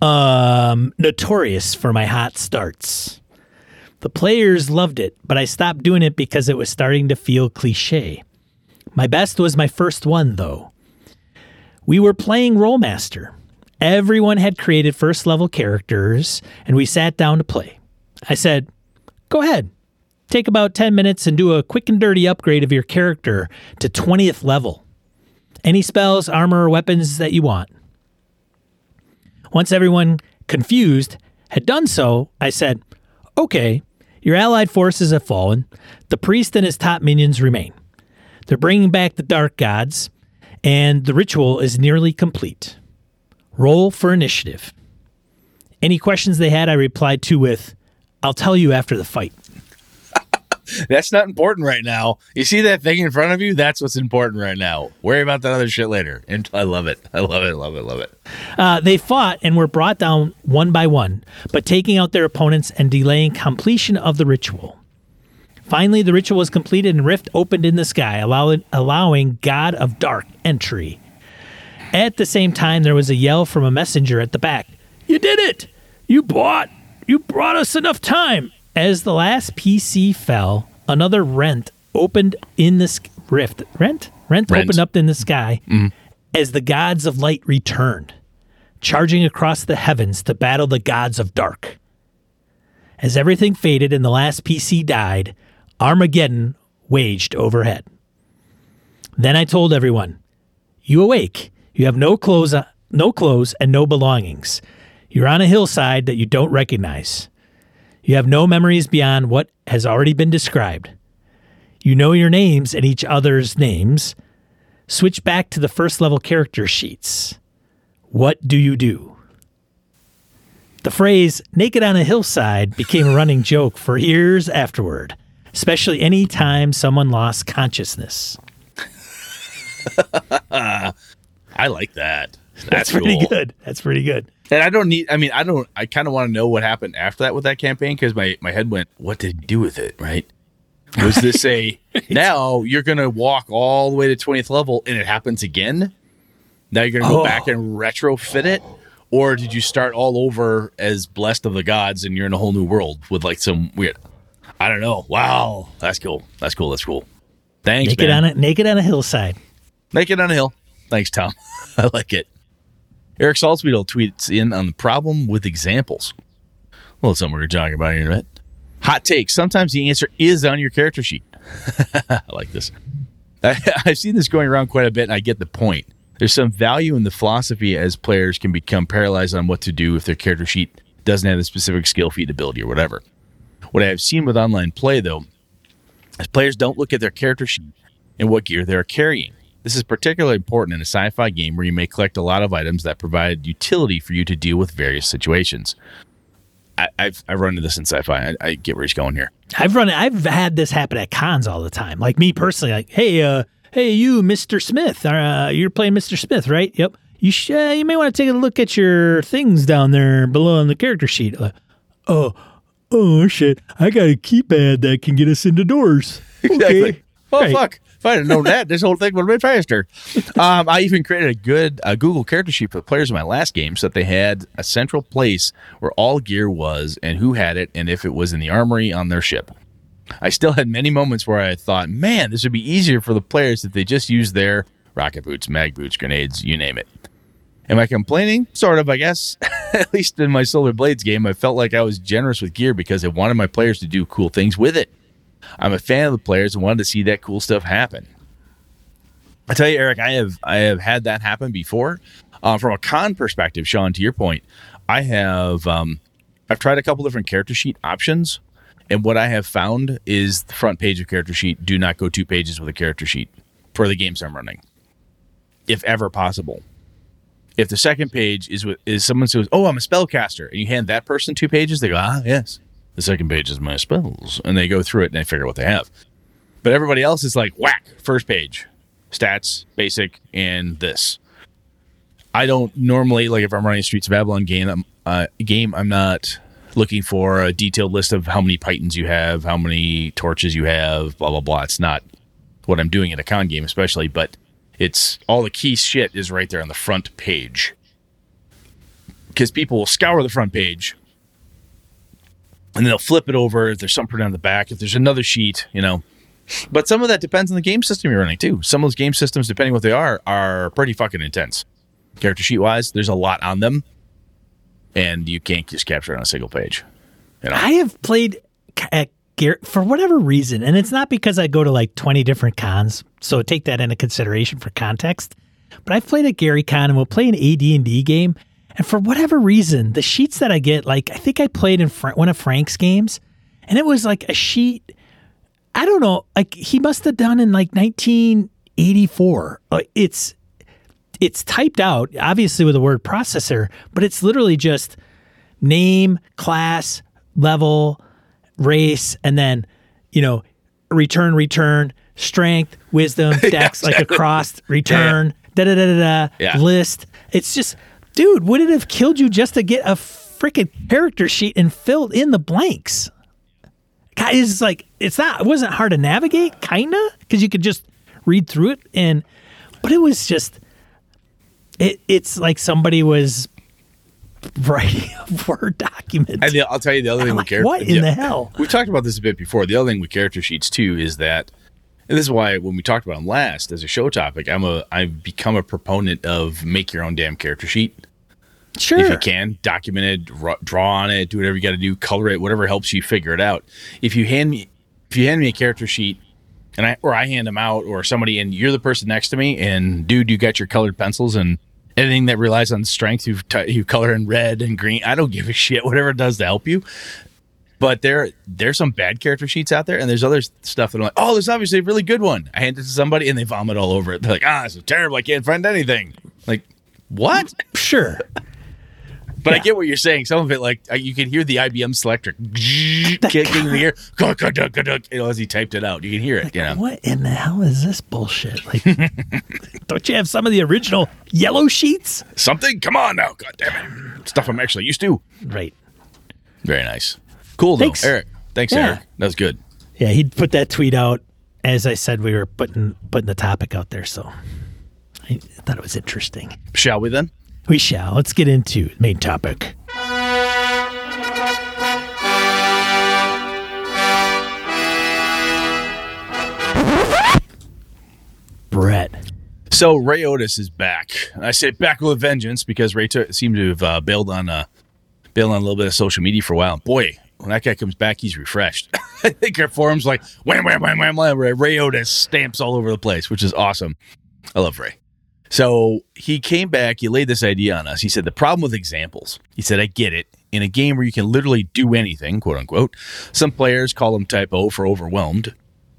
um, notorious for my hot starts. The players loved it, but I stopped doing it because it was starting to feel cliche. My best was my first one, though. We were playing Rolemaster. Everyone had created first-level characters, and we sat down to play. I said, go ahead. Take about ten minutes and do a quick and dirty upgrade of your character to twentieth level. Any spells, armor, or weapons that you want. Once everyone, confused, had done so, I said, okay, your allied forces have fallen. The priest and his top minions remain. They're bringing back the dark gods, and the ritual is nearly complete. Roll for initiative. Any questions they had, I replied to with, I'll tell you after the fight. That's not important right now. You see that thing in front of you? That's what's important right now. Worry about that other shit later. And I love it. I love it, love it, love it. Uh, they fought and were brought down one by one, but taking out their opponents and delaying completion of the ritual. Finally, the ritual was completed and rift opened in the sky, allowing, allowing God of Dark entry. At the same time, there was a yell from a messenger at the back. You did it! You bought! You brought us enough time! As the last P C fell, another rent opened in the sky. Rift. Rent? Rent? Rent opened up in the sky mm. as the gods of light returned, charging across the heavens to battle the gods of dark. As everything faded and the last P C died, Armageddon waged overhead. Then I told everyone, you awake. You have no clothes, no clothes and no belongings. You're on a hillside that you don't recognize. You have no memories beyond what has already been described. You know your names and each other's names. Switch back to the first level character sheets. What do you do? The phrase, naked on a hillside, became a running joke for years afterward, especially any time someone lost consciousness. I like that. That's, That's pretty cool. good. That's pretty good. And I don't need, I mean, I don't, I kind of want to know what happened after that with that campaign because my, my head went, what did he do with it, right? Was this a, now you're going to walk all the way to twentieth level and it happens again? Now you're going to go oh. back and retrofit it? Or did you start all over as Blessed of the Gods and you're in a whole new world with like some weird, I don't know. Wow. That's cool. That's cool. That's cool. Thanks, naked man. On a, naked on a hillside. Naked on a hill. Thanks, Tom. I like it. Eric Salzwedel tweets in on the problem with examples. Well, it's something we're talking about here, right? Hot take. Sometimes the answer is on your character sheet. I like this. I, I've seen this going around quite a bit, and I get the point. There's some value in the philosophy as players can become paralyzed on what to do if their character sheet doesn't have the specific skill, feat, ability, or whatever. What I have seen with online play, though, is players don't look at their character sheet and what gear they're carrying. This is particularly important in a sci-fi game where you may collect a lot of items that provide utility for you to deal with various situations. I, I've I've run into this in sci-fi. I, I get where he's going here. I've run. I've had this happen at cons all the time. Like me personally, like, hey, uh, hey, you, Mister Smith, uh, you're playing Mister Smith, right? Yep. You sh- uh, you may want to take a look at your things down there below on the character sheet. Like, oh, oh shit! I got a keypad that can get us into doors. Exactly. Okay. Oh right. Fuck! If I didn't know that, this whole thing would have been faster. Um, I even created a good a Google character sheet for players in my last game so that they had a central place where all gear was and who had it and if it was in the armory on their ship. I still had many moments where I thought, man, this would be easier for the players if they just used their rocket boots, mag boots, grenades, you name it. Am I complaining? Sort of, I guess. At least in my Solar Blades game, I felt like I was generous with gear because I wanted my players to do cool things with it. I'm a fan of the players and wanted to see that cool stuff happen. I tell you, Eric, I have I have had that happen before. Uh, from a con perspective, Sean, to your point, I have um, I've tried a couple different character sheet options, and what I have found is the front page of character sheet do not go two pages with a character sheet for the games I'm running, if ever possible. If the second page is with, is someone says, "Oh, I'm a spellcaster," and you hand that person two pages, they go, "Ah, yes." The second page is my spells, and they go through it and they figure out what they have. But everybody else is like, whack, first page, stats, basic, and this. I don't normally, like if I'm running a Streets of Babylon game, I'm, uh, game, I'm not looking for a detailed list of how many pythons you have, how many torches you have, blah, blah, blah. It's not what I'm doing in a con game especially, but it's all the key shit is right there on the front page. Because people will scour the front page, and then they'll flip it over if there's something on the back, if there's another sheet, you know. But some of that depends on the game system you're running, too. Some of those game systems, depending what they are, are pretty fucking intense. Character sheet-wise, there's a lot on them, and you can't just capture it on a single page. You know? I have played at Gar- for whatever reason, and it's not because I go to like twenty different cons, so take that into consideration for context, but I've played at Gary Con, and we'll play an A D and D game, and for whatever reason, the sheets that I get, like, I think I played in Fra- one of Frank's games, and it was like a sheet, I don't know, like, he must have done in, like, nineteen eighty-four. Like, it's it's typed out, obviously, with a word processor, but it's literally just name, class, level, race, and then, you know, return, return, strength, wisdom, dex, yeah, exactly. Like, across, return, yeah. Da-da-da-da-da, yeah. List. It's just... Dude, would it have killed you just to get a freaking character sheet and filled in the blanks? it's like it's not it wasn't hard to navigate, kinda, because you could just read through it. And but it was just it. It's like somebody was writing a Word document. And I'll tell you the other and thing I'm with like, character. What in yeah, the hell? We've talked about this a bit before. The other thing with character sheets too is that, and this is why when we talked about them last as a show topic, I'm a I've become a proponent of make your own damn character sheet. Sure. If you can, document it, draw on it, do whatever you got to do, color it, whatever helps you figure it out. If you hand me, if you hand me a character sheet, and I or I hand them out, or somebody, and you're the person next to me, and dude, you got your colored pencils and anything that relies on strength, you t- you color in red and green. I don't give a shit. Whatever it does to help you. But there, there's some bad character sheets out there, and there's other stuff that I'm like, oh, there's obviously a really good one. I hand it to somebody, and they vomit all over it. They're like, ah, this is terrible. I can't find anything. Like, what? Sure. But yeah. I get what you're saying. Some of it, like, you can hear the I B M selector kicking in the air, you know, as he typed it out. You can hear it. Like, you know? What in the hell is this bullshit? Like, don't you have some of the original yellow sheets? Something? Come on now. God damn it. Stuff I'm actually used to. Right. Very nice. Cool, thanks. Though. Eric. Thanks, yeah. Eric. That was good. Yeah, he'd put that tweet out. As I said, we were putting, putting the topic out there, so I thought it was interesting. Shall we then? We shall. Let's get into the main topic. Brett. So Ray Otis is back. I say back with a vengeance because Ray t- seemed to have uh, bailed on uh, bailed on a little bit of social media for a while. Boy, when that guy comes back, he's refreshed. I think our forum's like, wham, wham, wham, wham, wham. Ray Otis stamps all over the place, which is awesome. I love Ray. So he came back, he laid this idea on us. He said, the problem with examples, he said, I get it. In a game where you can literally do anything, quote unquote, some players, call them type O for overwhelmed,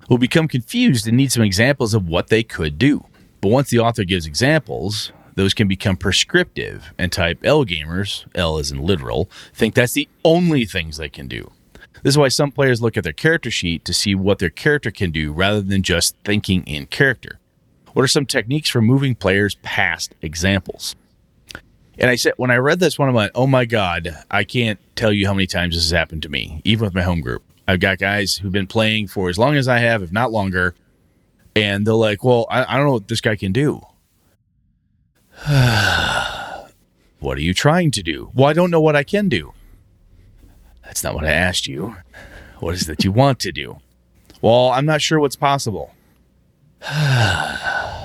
will become confused and need some examples of what they could do. But once the author gives examples, those can become prescriptive, and type L gamers, L as in literal, think that's the only things they can do. This is why some players look at their character sheet to see what their character can do rather than just thinking in character. What are some techniques for moving players past examples? And I said, when I read this one, I'm like, oh my God, I can't tell you how many times this has happened to me, even with my home group. I've got guys who've been playing for as long as I have, if not longer. And they're like, well, I, I don't know what this guy can do. What are you trying to do? Well, I don't know what I can do. That's not what I asked you. What is it that you want to do? Well, I'm not sure what's possible.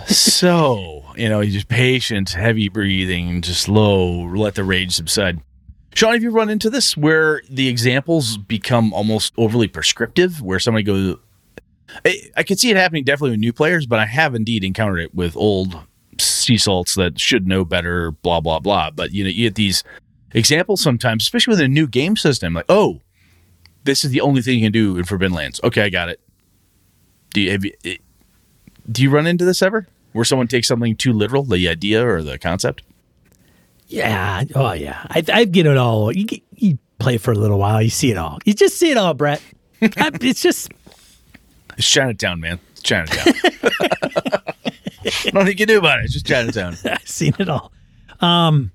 So, you know, just patient, heavy breathing, just slow, let the rage subside. Sean, have you run into this where the examples become almost overly prescriptive, where somebody goes, I, I could see it happening definitely with new players, but I have indeed encountered it with old sea salts that should know better, blah, blah, blah. But, you know, you get these examples sometimes, especially with a new game system, like, oh, this is the only thing you can do in Forbidden Lands. Okay, I got it. Do you, have you, it Do you run into this ever, where someone takes something too literal, the idea or the concept? Yeah, oh yeah, I, I get it all. You, get, you play for a little while, you see it all. You just see it all, Brett. I, it's just it's Chinatown, man. It's Chinatown. Nothing you can do about it. It's just Chinatown. I've seen it all. Um,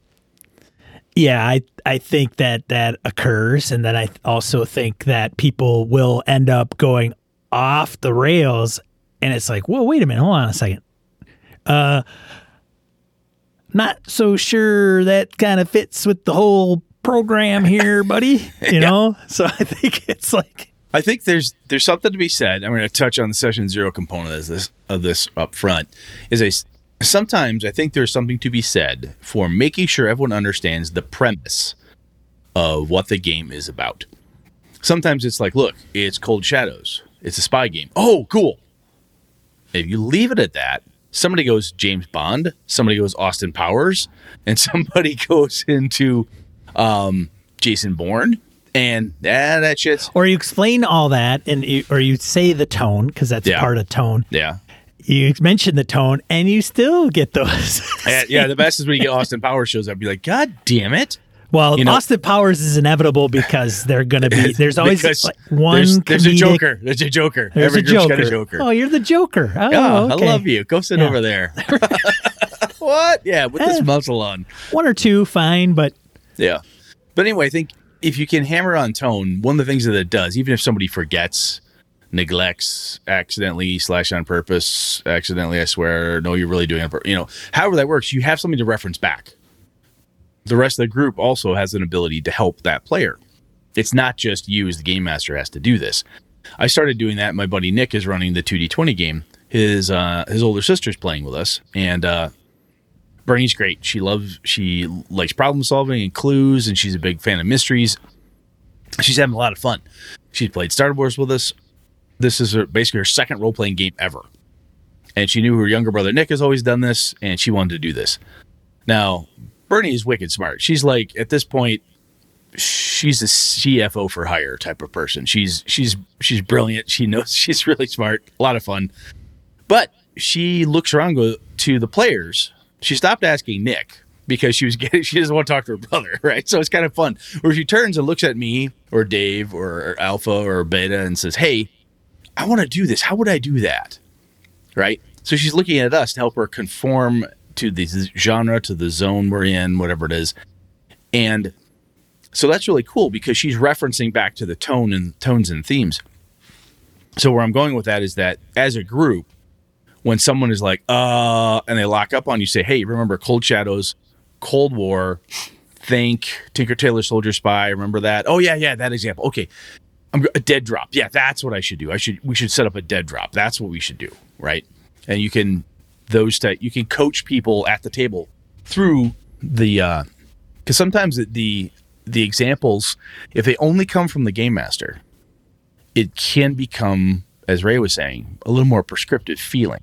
yeah, I I think that that occurs, and then I also think that people will end up going off the rails. And it's like, whoa, wait a minute, hold on a second. Uh, not so sure that kind of fits with the whole program here, buddy. You yeah. know? So I think it's like... I think there's there's something to be said. I'm going to touch on the session zero component of this, of this up front. Is I, sometimes I think there's something to be said for making sure everyone understands the premise of what the game is about. Sometimes it's like, look, it's Cold Shadows. It's a spy game. Oh, cool. If you leave it at that, somebody goes James Bond, somebody goes Austin Powers, and somebody goes into um, Jason Bourne, and ah, that shit's... Or you explain all that, and you, or you say the tone, because that's yeah. part of tone. Yeah. You mention the tone, and you still get those. yeah, yeah, the best is when you get Austin Powers shows up. You're like, God damn it. Well, you know, Austin Powers is inevitable because they're going to be. There's always like one. There's, there's a Joker. There's a Joker. There's Every a group's Joker. got a Joker. Oh, you're the Joker. Oh, oh okay. I love you. Go sit yeah. over there. What? Yeah, with eh, this muzzle on. One or two, fine, but yeah. But anyway, I think if you can hammer on tone, one of the things that it does, even if somebody forgets, neglects, accidentally slash on purpose, accidentally, I swear, no, you're really doing it, you know, however that works, you have something to reference back. The rest of the group also has an ability to help that player. It's not just you as the game master has to do this. I started doing that. My buddy Nick is running the two D twenty game. His uh, his older sister's playing with us, and uh, Bernie's great. She loves she likes problem solving and clues, and she's a big fan of mysteries. She's having a lot of fun. She's played Star Wars with us. This is her, basically her second role playing game ever, and she knew her younger brother Nick has always done this, and she wanted to do this. Now, Bernie is wicked smart. She's like, at this point, she's a C F O for hire type of person. She's she's she's brilliant. She knows, she's really smart. A lot of fun. But she looks around to the players. She stopped asking Nick because she was getting, she doesn't want to talk to her brother, right? So it's kind of fun. Where she turns and looks at me or Dave or Alpha or Beta and says, "Hey, I want to do this. How would I do that?" Right? So she's looking at us to help her conform to the genre, to the zone we're in, whatever it is. And so that's really cool because she's referencing back to the tone and tones and themes. So where I'm going with that is that as a group, when someone is like, uh, and they lock up on you, say, "Hey, remember Cold Shadows, Cold War, think Tinker Tailor Soldier Spy. Remember that? Oh yeah, yeah, that example. Okay, I'm, a dead drop. Yeah, that's what I should do. I should we should set up a dead drop. That's what we should do, right?" And you can those type, you can coach people at the table through the uh, because sometimes the the examples, if they only come from the game master, it can become, as Ray was saying, a little more prescriptive feeling.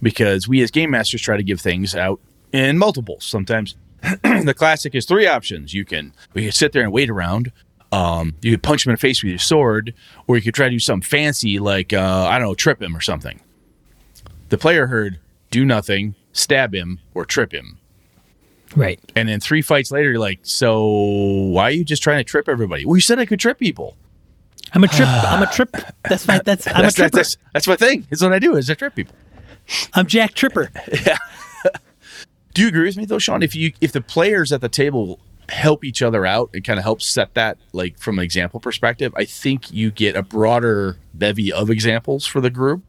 Because we as game masters try to give things out in multiples. Sometimes the classic is three options. You can we can sit there and wait around. Um, you could punch him in the face with your sword, or you could try to do something fancy like, uh, I don't know, trip him or something. The player heard, do nothing, stab him, or trip him. Right. And then three fights later, you're like, so why are you just trying to trip everybody? Well, you said I could trip people. I'm a trip. I'm a trip. That's my. That's. I'm that's, a tripper. That's, that's, that's my thing. It's what I do. Is I trip people. I'm Jack Tripper. Yeah. Do you agree with me though, Sean? If you if the players at the table help each other out and kind of help set that, like from an example perspective, I think you get a broader bevy of examples for the group,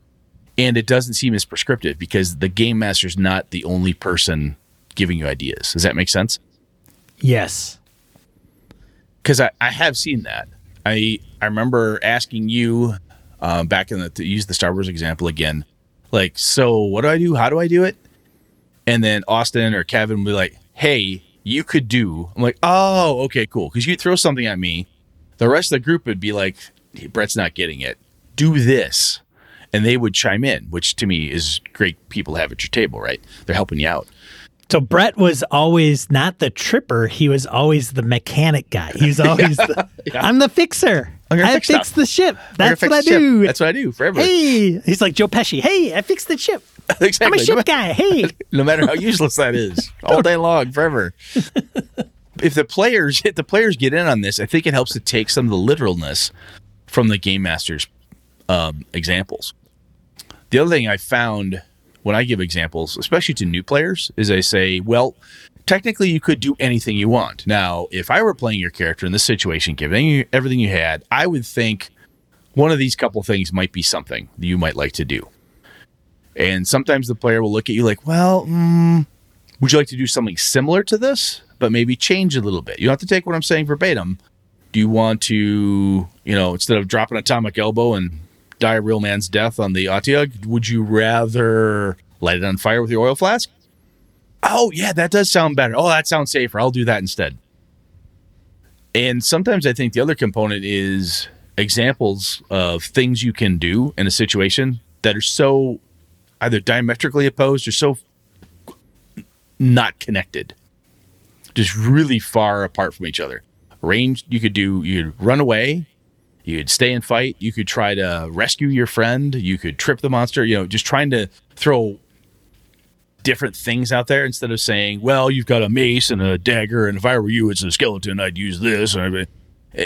and it doesn't seem as prescriptive because the game master's not the only person giving you ideas. Does that make sense? Yes. Because I, I have seen that. I I remember asking you uh, back in the, to use the Star Wars example again, like, so what do I do? How do I do it? And then Austin or Kevin would be like, hey, you could do. I'm like, oh, okay, cool. Because you throw something at me. The rest of the group would be like, hey, Brett's not getting it. Do this. And they would chime in, which to me is great people to have at your table, right? They're helping you out. So Brett was always not the tripper. He was always the mechanic guy. He was always, yeah, the, yeah. I'm the fixer. I'm I fix, fix the ship. That's what I do. Ship. That's what I do for everybody. Hey, he's like Joe Pesci. Hey, I fixed the ship. Exactly. I'm a ship no guy. Hey. No matter how useless that is, all day long, forever. If the players, if the players get in on this, I think it helps to take some of the literalness from the game master's um, examples. The other thing I found when I give examples, especially to new players, is I say, well, technically you could do anything you want. Now, if I were playing your character in this situation, giving everything you had, I would think one of these couple things might be something that you might like to do. And sometimes the player will look at you like, well, mm, would you like to do something similar to this, but maybe change a little bit? You don't have to take what I'm saying verbatim. Do you want to, you know, instead of dropping atomic elbow and die a real man's death on the Atiag, would you rather light it on fire with your oil flask? Oh, yeah, that does sound better. Oh, that sounds safer. I'll do that instead. And sometimes I think the other component is examples of things you can do in a situation that are so either diametrically opposed or so not connected, just really far apart from each other. Range, you could do, you could run away. You could stay and fight. You could try to rescue your friend. You could trip the monster. You know, just trying to throw different things out there instead of saying, well, you've got a mace and a dagger, and if I were you, it's a skeleton, I'd use this.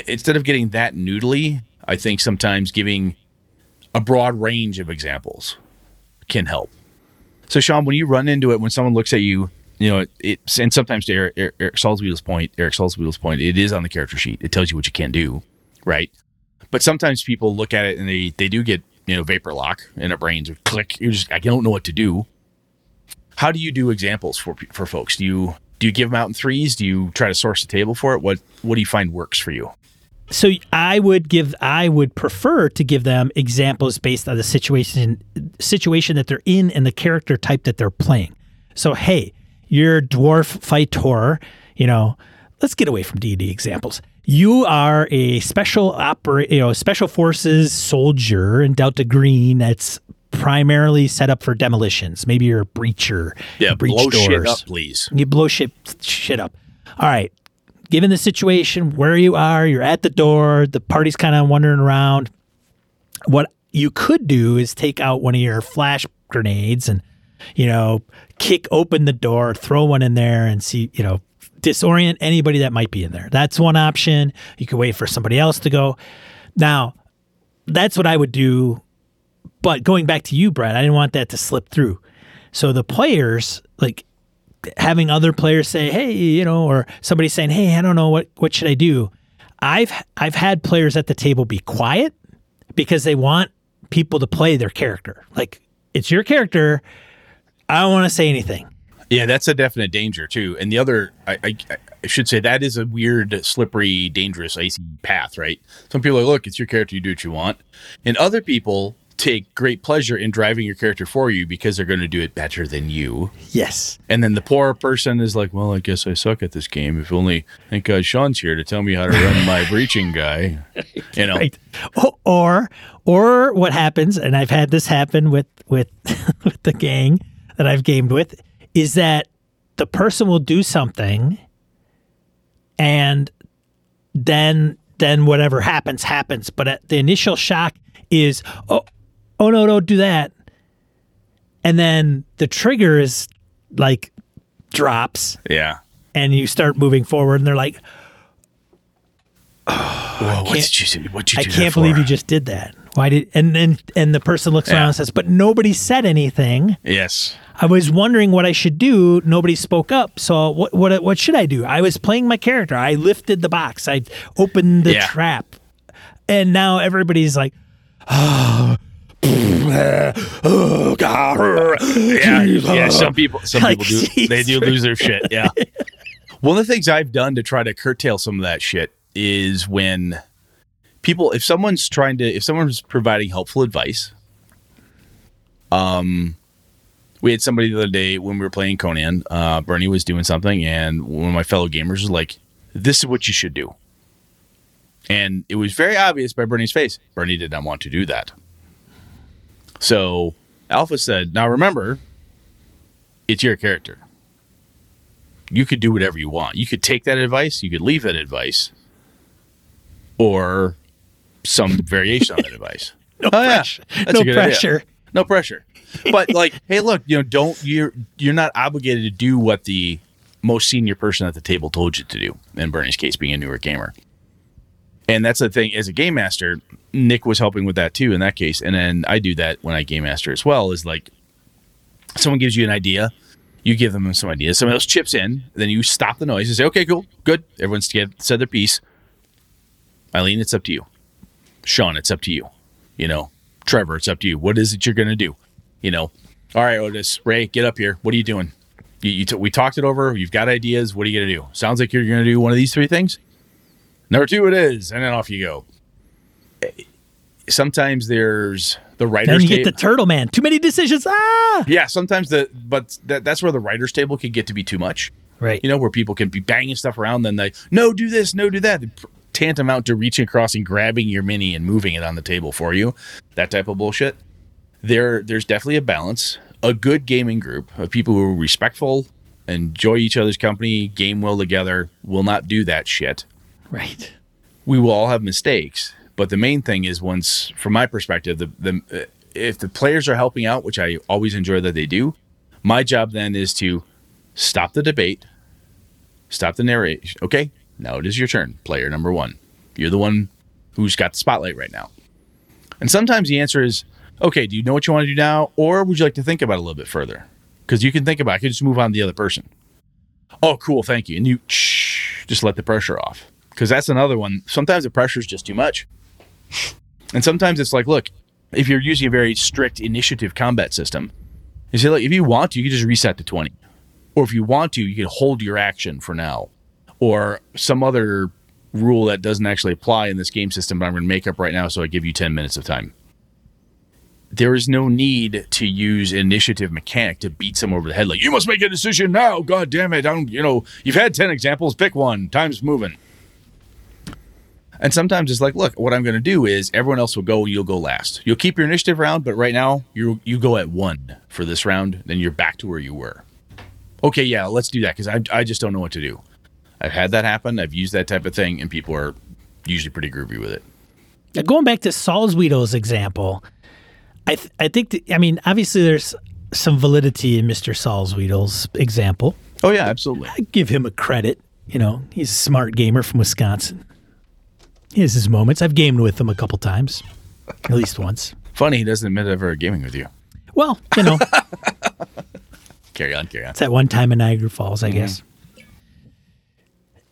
Instead of getting that noodly, I think sometimes giving a broad range of examples can help. So, Sean, when you run into it, when someone looks at you you know, it, it and sometimes to Eric, Eric, Eric Salzwiedel's point, Eric Salzwiedel's point, it is on the character sheet. It tells you what you can do, right? But sometimes people look at it and they, they do get, you know, vapor lock in their brains or click. You just, I don't know what to do. How do you do examples for for folks? Do you do you give them out in threes? Do you try to source the table for it? What what do you find works for you? So I would give I would prefer to give them examples based on the situation situation that they're in and the character type that they're playing. So hey, you're dwarf fight horror, you know, let's get away from D and D examples. You are a special oper- you know, special forces soldier in Delta Green that's primarily set up for demolitions. Maybe you're a breacher. Yeah, breach blow doors. Shit up, please. You blow shit shit up. All right. Given the situation where you are, you're at the door, the party's kind of wandering around. What you could do is take out one of your flash grenades and, you know, kick open the door, throw one in there and see, you know, disorient anybody that might be in there. That's one option. You could wait for somebody else to go. Now, that's what I would do. But going back to you, Brad, I didn't want that to slip through. So the players, like, having other players say, hey, you know, or somebody saying, hey, I don't know, what what should I do? I've I've had players at the table be quiet because they want people to play their character. Like, it's your character. I don't want to say anything. Yeah, that's a definite danger, too. And the other, I, I, I should say, that is a weird, slippery, dangerous, icy path, right? Some people are like, look, it's your character. You do what you want. And other people take great pleasure in driving your character for you because they're going to do it better than you. Yes. And then the poor person is like, well, I guess I suck at this game. If only, thank God Sean's here to tell me how to run my breaching guy. You know. Right. Or, or what happens, and I've had this happen with, with, with the gang that I've gamed with, is that the person will do something and then, then whatever happens, happens. But at the initial shock is, oh, oh, no, don't do that. And then the trigger is like drops. Yeah. And you start moving forward and they're like, oh, whoa, what did you do? What did you do? I can't believe you just did that. Why did, and then, and the person looks yeah. around and says, but nobody said anything. Yes. I was wondering what I should do. Nobody spoke up. So what, what, what should I do? I was playing my character. I lifted the box. I opened the yeah. trap. And now everybody's like, oh, oh God. Yeah, yeah, some people, some like, people do. Geez, they do lose their shit. Yeah. One of the things I've done to try to curtail some of that shit is when people, if someone's trying to, if someone's providing helpful advice, um, we had somebody the other day when we were playing Conan, uh, Bernie was doing something, and one of my fellow gamers was like, "This is what you should do." And it was very obvious by Bernie's face. Bernie did not want to do that. So Alpha said, now remember, it's your character. You could do whatever you want. You could take that advice. You could leave that advice. Or some variation on that advice. No oh, pressure. Yeah, that's no a good pressure. Idea. No pressure. But like, hey, look, you know, don't you're you're not obligated to do what the most senior person at the table told you to do. In Bernie's case, being a newer gamer. And that's the thing, as a game master, Nick was helping with that too in that case. And then I do that when I game master as well, is like someone gives you an idea, you give them some ideas, someone else chips in, then you stop the noise and say, okay, cool, good. Everyone's said their piece. Eileen, it's up to you. Sean, it's up to you. You know, Trevor, it's up to you. What is it you're going to do? You know, all right, Otis, Ray, get up here. What are you doing? You, you t- we talked it over. You've got ideas. What are you going to do? Sounds like you're going to do one of these three things. Number two, it is, and then off you go. Sometimes there's the writers' table. Then you get ta- the turtle man. Too many decisions. Ah. Yeah, sometimes the but that, that's where the writers' table can get to be too much, right? You know, where people can be banging stuff around. Then they no, do this, no, do that. Tantamount to reaching across and grabbing your mini and moving it on the table for you. That type of bullshit. There, there's definitely a balance. A good gaming group of people who are respectful, enjoy each other's company, game well together, will not do that shit. Right. We will all have mistakes, but the main thing is once, from my perspective, the, the if the players are helping out, which I always enjoy that they do, my job then is to stop the debate, stop the narration. Okay, now it is your turn, player number one. You're the one who's got the spotlight right now. And sometimes the answer is, okay, do you know what you want to do now, or would you like to think about it a little bit further? Because you can think about it, I can just move on to the other person. Oh, cool. Thank you. And you shh, just let the pressure off. Because that's another one. Sometimes the pressure is just too much. And sometimes it's like, look, if you're using a very strict initiative combat system, you say, look, if you want to, you can just reset to twenty. Or if you want to, you can hold your action for now. Or some other rule that doesn't actually apply in this game system, but I'm going to make up right now, so I give you ten minutes of time. There is no need to use initiative mechanic to beat someone over the head. Like, you must make a decision now. God damn it. I don't, you know, you've had ten examples. Pick one. Time's moving. And sometimes it's like, look, what I'm going to do is everyone else will go and you'll go last. You'll keep your initiative round, but right now you you go at one for this round. Then you're back to where you were. Okay, yeah, let's do that because I, I just don't know what to do. I've had that happen. I've used that type of thing, and people are usually pretty groovy with it. Now, going back to Salzweedo's example, I th- I think, th- I mean, obviously there's some validity in Mister Salzweedo's example. Oh, yeah, absolutely. I give him a credit. You know, he's a smart gamer from Wisconsin. He has his moments. I've gamed with him a couple times, at least once. Funny, he doesn't admit ever gaming with you. Well, you know. Carry on, carry on. It's that one time in Niagara Falls, I mm-hmm. guess.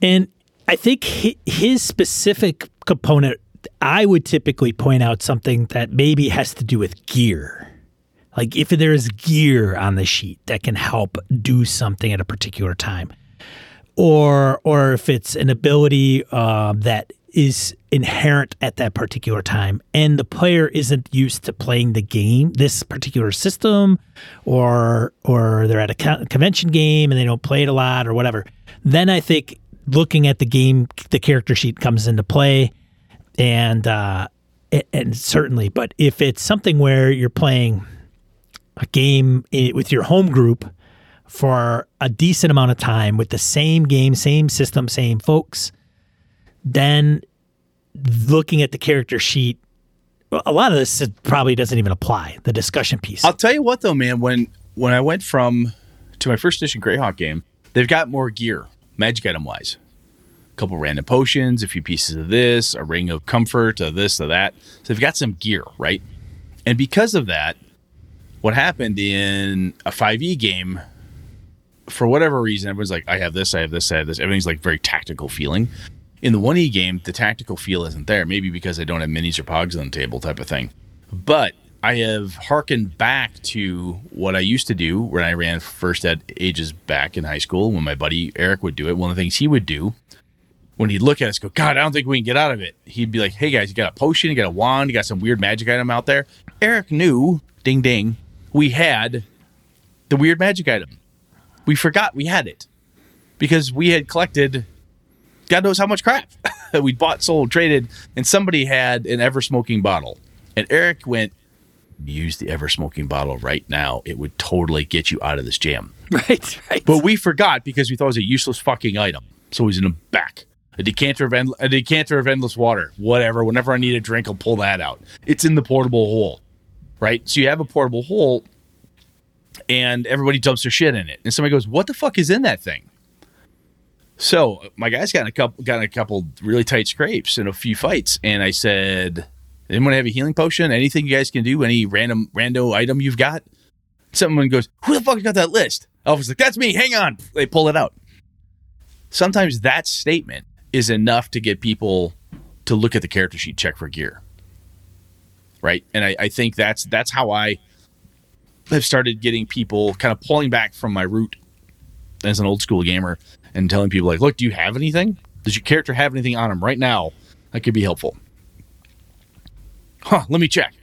And I think his specific component, I would typically point out something that maybe has to do with gear. Like if there is gear on the sheet that can help do something at a particular time. Or or if it's an ability uh, that is inherent at that particular time and the player isn't used to playing the game, this particular system, or or they're at a convention game and they don't play it a lot or whatever, then I think looking at the game, the character sheet comes into play, and uh, it, and certainly. But if it's something where you're playing a game with your home group for a decent amount of time with the same game, same system, same folks, then looking at the character sheet, a lot of this probably doesn't even apply, the discussion piece. I'll tell you what, though, man, when when I went from to my first edition Greyhawk game, they've got more gear. Magic item wise, a couple random potions, a few pieces of this, a ring of comfort, a this, a that. So they've got some gear, right? And because of that, what happened in a five E game, for whatever reason, everyone's like, I have this, I have this, I have this. Everything's like very tactical feeling. In the one E game, the tactical feel isn't there, maybe because I don't have minis or pogs on the table type of thing. But I have hearkened back to what I used to do when I ran first ed ages back in high school when my buddy Eric would do it. One of the things he would do when he'd look at us, go, God, I don't think we can get out of it. He'd be like, hey, guys, you got a potion, you got a wand, you got some weird magic item out there. Eric knew, ding, ding, we had the weird magic item. We forgot we had it because we had collected God knows how much crap that we'd bought, sold, traded, and somebody had an ever-smoking bottle. And Eric went, use the ever-smoking bottle right now. It would totally get you out of this jam. Right, right. But we forgot because we thought it was a useless fucking item. So it was in the back. A decanter of end- a decanter of endless water. Whatever. Whenever I need a drink, I'll pull that out. It's in the portable hole, right? So you have a portable hole, and everybody dumps their shit in it. And somebody goes, what the fuck is in that thing? So my guys got in a couple, got in a couple really tight scrapes in a few fights, and I said, anyone have a healing potion? Anything you guys can do? Any random rando item you've got? Someone goes, who the fuck got that list? Alpha's like, that's me. Hang on. They pull it out. Sometimes that statement is enough to get people to look at the character sheet, check for gear. Right? And I, I think that's that's how I have started getting people kind of pulling back from my root as an old school gamer and telling people like, look, do you have anything? Does your character have anything on him right now that could be helpful? Huh, let me check.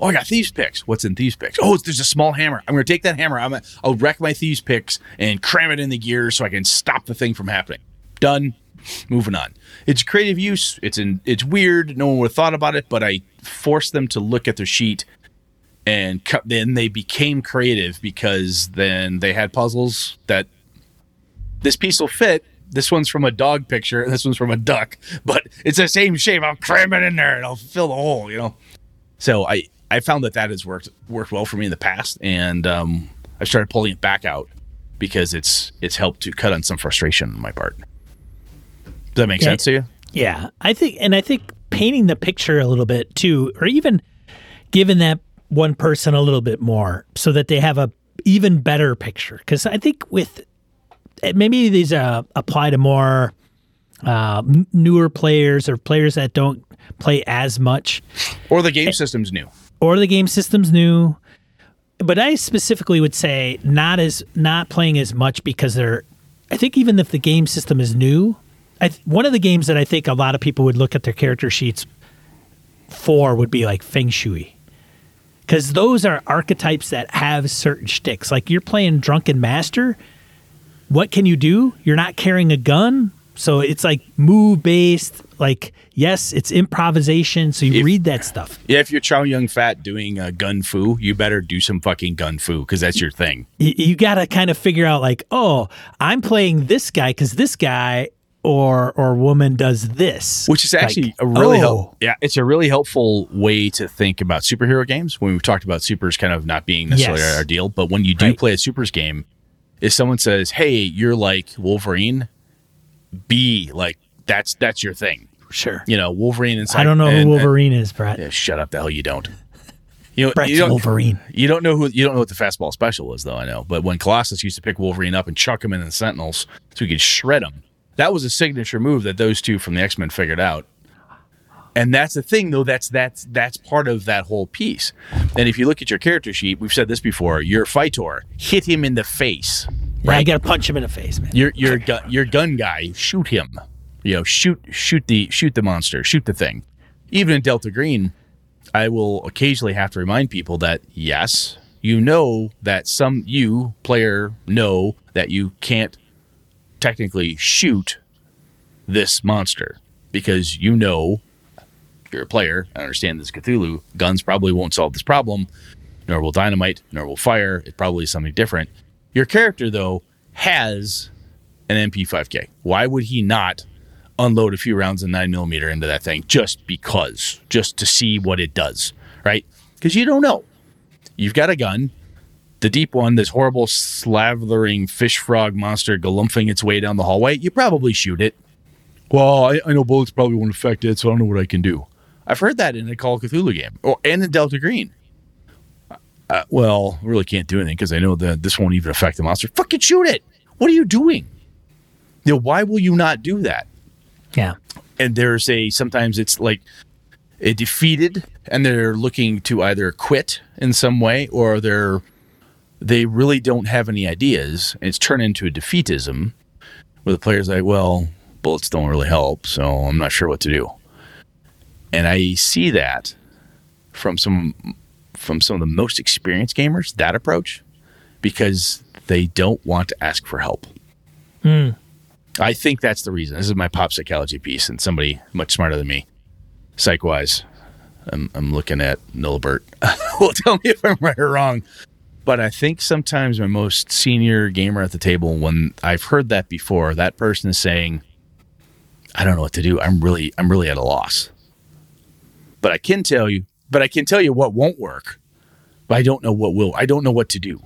Oh, I got thieves picks. What's in thieves picks? Oh, there's a small hammer. I'm going to take that hammer. I'm gonna, I'll wreck my thieves picks and cram it in the gear so I can stop the thing from happening. Done. Moving on. It's creative use. It's in. It's weird. No one would have thought about it, but I forced them to look at their sheet, and cu- then they became creative because then they had puzzles that this piece will fit. This one's from a dog picture. This one's from a duck, but it's the same shape. I'll cram it in there and I'll fill the hole, you know? So I, I found that that has worked, worked well for me in the past. And, um, I've started pulling it back out because it's, it's helped to cut on some frustration on my part. Does that make yeah, sense to you? Yeah. I think, and I think painting the picture a little bit too, or even giving that one person a little bit more so that they have a even better picture. Cause I think with, maybe these uh, apply to more uh, newer players or players that don't play as much. Or the game it, system's new. Or the game system's new. But I specifically would say not as not playing as much because they're, I think even if the game system is new, I th- one of the games that I think a lot of people would look at their character sheets for would be like Feng Shui. Because those are archetypes that have certain shticks. Like you're playing Drunken Master. What can you do? You're not carrying a gun. So it's like move based. Like, yes, it's improvisation. So you if, read that stuff. Yeah, if you're Chow Yun Fat doing uh, gun fu, you better do some fucking gun fu because that's your thing. You, you got to kind of figure out like, oh, I'm playing this guy because this guy or or woman does this. Which is actually like, a really oh. helpful. Yeah, it's a really helpful way to think about superhero games. When we've talked about supers kind of not being necessarily yes. our deal. But when you do right. play a supers game, if someone says, hey, you're like Wolverine, be like, that's that's your thing. Sure. You know, Wolverine and Cyber- I don't know and, who Wolverine and, is, Brett. Yeah, shut up, the hell you don't. You know, Brett's you don't, Wolverine. You don't know who you don't know what the fastball special is, though, I know. But when Colossus used to pick Wolverine up and chuck him in the Sentinels so he could shred him, that was a signature move that those two from the X-Men figured out. And that's the thing, though. That's that's that's part of that whole piece. And if you look at your character sheet, we've said this before. You're Phytor. Hit him in the face. Right? Yeah, you got to punch him in the face, man. You're you're gun, you're gun guy. Shoot him. You know, shoot shoot the shoot the monster. Shoot the thing. Even in Delta Green, I will occasionally have to remind people that yes, you know that some you player know that you can't technically shoot this monster because you know. You're a player. I understand this Cthulhu. Guns probably won't solve this problem, nor will dynamite, nor will fire. It probably is something different. Your character, though, has an M P five K. Why would he not unload a few rounds of nine millimeter into that thing just because, just to see what it does, right? Because you don't know. You've got a gun. The deep one, this horrible, slavering fish frog monster galumphing its way down the hallway, you probably shoot it. Well, I, I know bullets probably won't affect it, so I don't know what I can do. I've heard that in a Call of Cthulhu game, or and in Delta Green. Uh, well, really can't do anything because I know that this won't even affect the monster. Fucking shoot it! What are you doing? You know, why will you not do that? Yeah. And there's a sometimes it's like a defeated, and they're looking to either quit in some way, or they're they really don't have any ideas, and it's turned into a defeatism where the player's like, well, bullets don't really help, so I'm not sure what to do. And I see that from some from some of the most experienced gamers, that approach, because they don't want to ask for help. Mm. I think that's the reason. This is my pop psychology piece, and somebody much smarter than me, psych-wise, I'm, I'm looking at Nilbert, will tell me if I'm right or wrong. But I think sometimes my most senior gamer at the table, when I've heard that before, that person is saying, I don't know what to do. I'm really I'm really at a loss. But I can tell you, but I can tell you what won't work. But I don't know what will. I don't know what to do,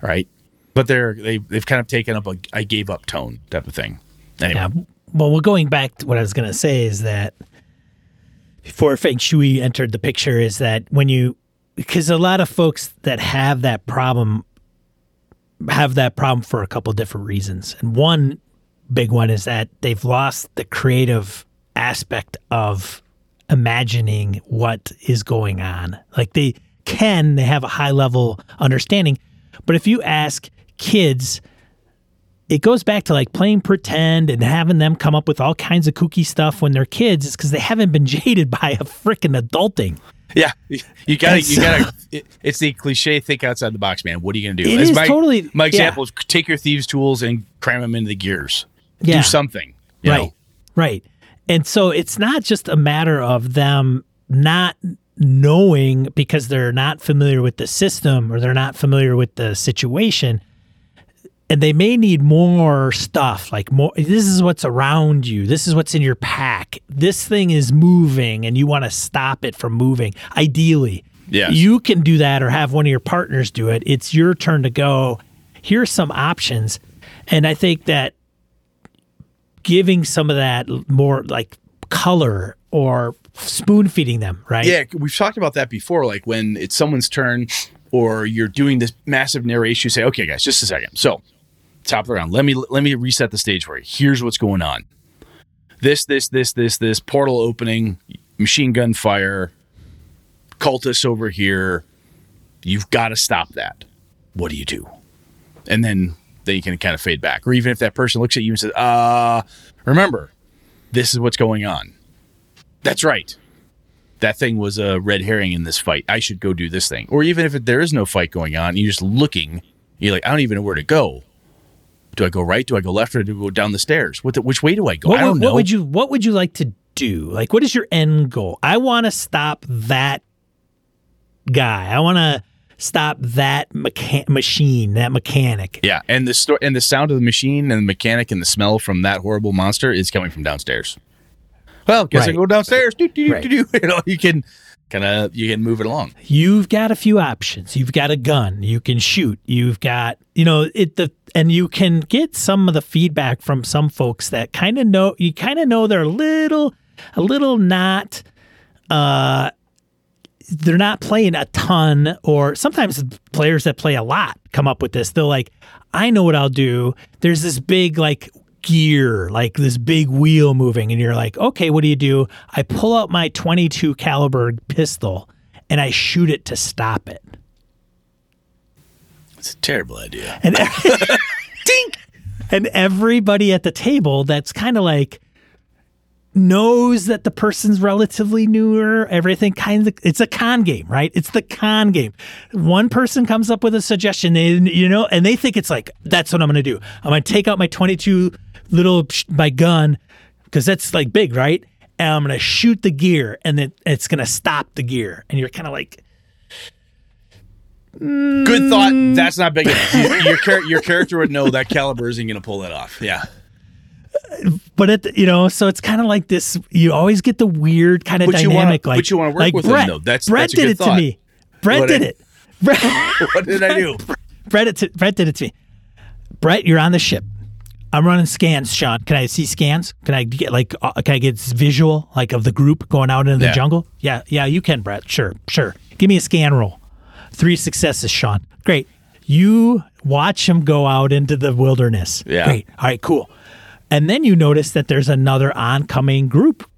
right? But they're they they've kind of taken up a I gave up tone type of thing. Anyway, yeah, well, we're going back to what I was going to say is that before Feng Shui entered the picture is that when you because a lot of folks that have that problem have that problem for a couple different reasons, and one big one is that they've lost the creative aspect of imagining what is going on. Like they can, they have a high level understanding. But if you ask kids, it goes back to like playing pretend and having them come up with all kinds of kooky stuff when they're kids. It's because they haven't been jaded by a freaking adulting. Yeah, you gotta, so, you gotta. It, it's the cliche, think outside the box, man. What are you gonna do? It is my, totally. My example yeah. is take your thieves' tools and cram them into the gears. Yeah. Do something. You right, know? right. And so it's not just a matter of them not knowing because they're not familiar with the system or they're not familiar with the situation. And they may need more stuff, like more. This is what's around you. This is what's in your pack. This thing is moving, and you want to stop it from moving. Ideally, yes. You can do that or have one of your partners do it. It's your turn to go. Here's some options. And I think that giving some of that more like color or spoon feeding them, right? Yeah, we've talked about that before, like when it's someone's turn or you're doing this massive narration, you say, okay, guys, just a second. So top of the round. Let me let me reset the stage for you. Here's what's going on. This, this, this, this, this portal opening, machine gun fire, cultists over here. You've got to stop that. What do you do? And then then you can kind of fade back. Or even if that person looks at you and says, uh, remember, this is what's going on. That's right. That thing was a red herring in this fight. I should go do this thing. Or even if there is no fight going on, you're just looking. You're like, I don't even know where to go. Do I go right? Do I go left? Or do I go down the stairs? What the, which way do I go? What, I don't what, know. What would you, what would you like to do? Like, what is your end goal? I want to stop that guy. I want to stop that mecha- machine, that mechanic. Yeah, and the sto- and the sound of the machine and the mechanic and the smell from that horrible monster is coming from downstairs. Well, guess right. I go downstairs. Do, do, do, right. do, do. You know, you can kind of you can move it along. You've got a few options. You've got a gun. You can shoot. You've got you know it the and you can get some of the feedback from some folks that kind of know you kind of know they're a little a little not uh they're not playing a ton, or sometimes players that play a lot come up with this. They're like, I know what I'll do. There's this big like. gear, like this big wheel moving, and you're like, okay, what do you do? I pull out my twenty-two caliber pistol and I shoot it to stop it. It's a terrible idea. And, dink! And everybody at the table that's kind of like knows that the person's relatively newer, everything kind of, it's a con game, right? It's the con game. One person comes up with a suggestion, they, you know, and they think it's like, that's what I'm going to do. I'm going to take out my twenty-two little, my gun, because that's like big, right? And I'm going to shoot the gear, and then it, it's going to stop the gear. And you're kind of like, mm. Good thought. That's not big enough. your, your, your character would know that caliber isn't going to pull that off. Yeah. But it, you know, so it's kind of like this. You always get the weird kind of dynamic, wanna, like but you want to work like with Brett, him, though. That's Brett that's a good did it thought. to me. Brett what did I, it. Brett, what did I do? Brett, Brett, Brett did it to me. Brett, you're on the ship. I'm running scans, Sean. Can I see scans? Can I get like? Uh, can I get visual like of the group going out into yeah. the jungle? Yeah, yeah, you can, Brett. Sure, sure. Give me a scan roll. Three successes, Sean. Great. You watch him go out into the wilderness. Yeah. Great. All right. Cool. And then you notice that there's another oncoming group,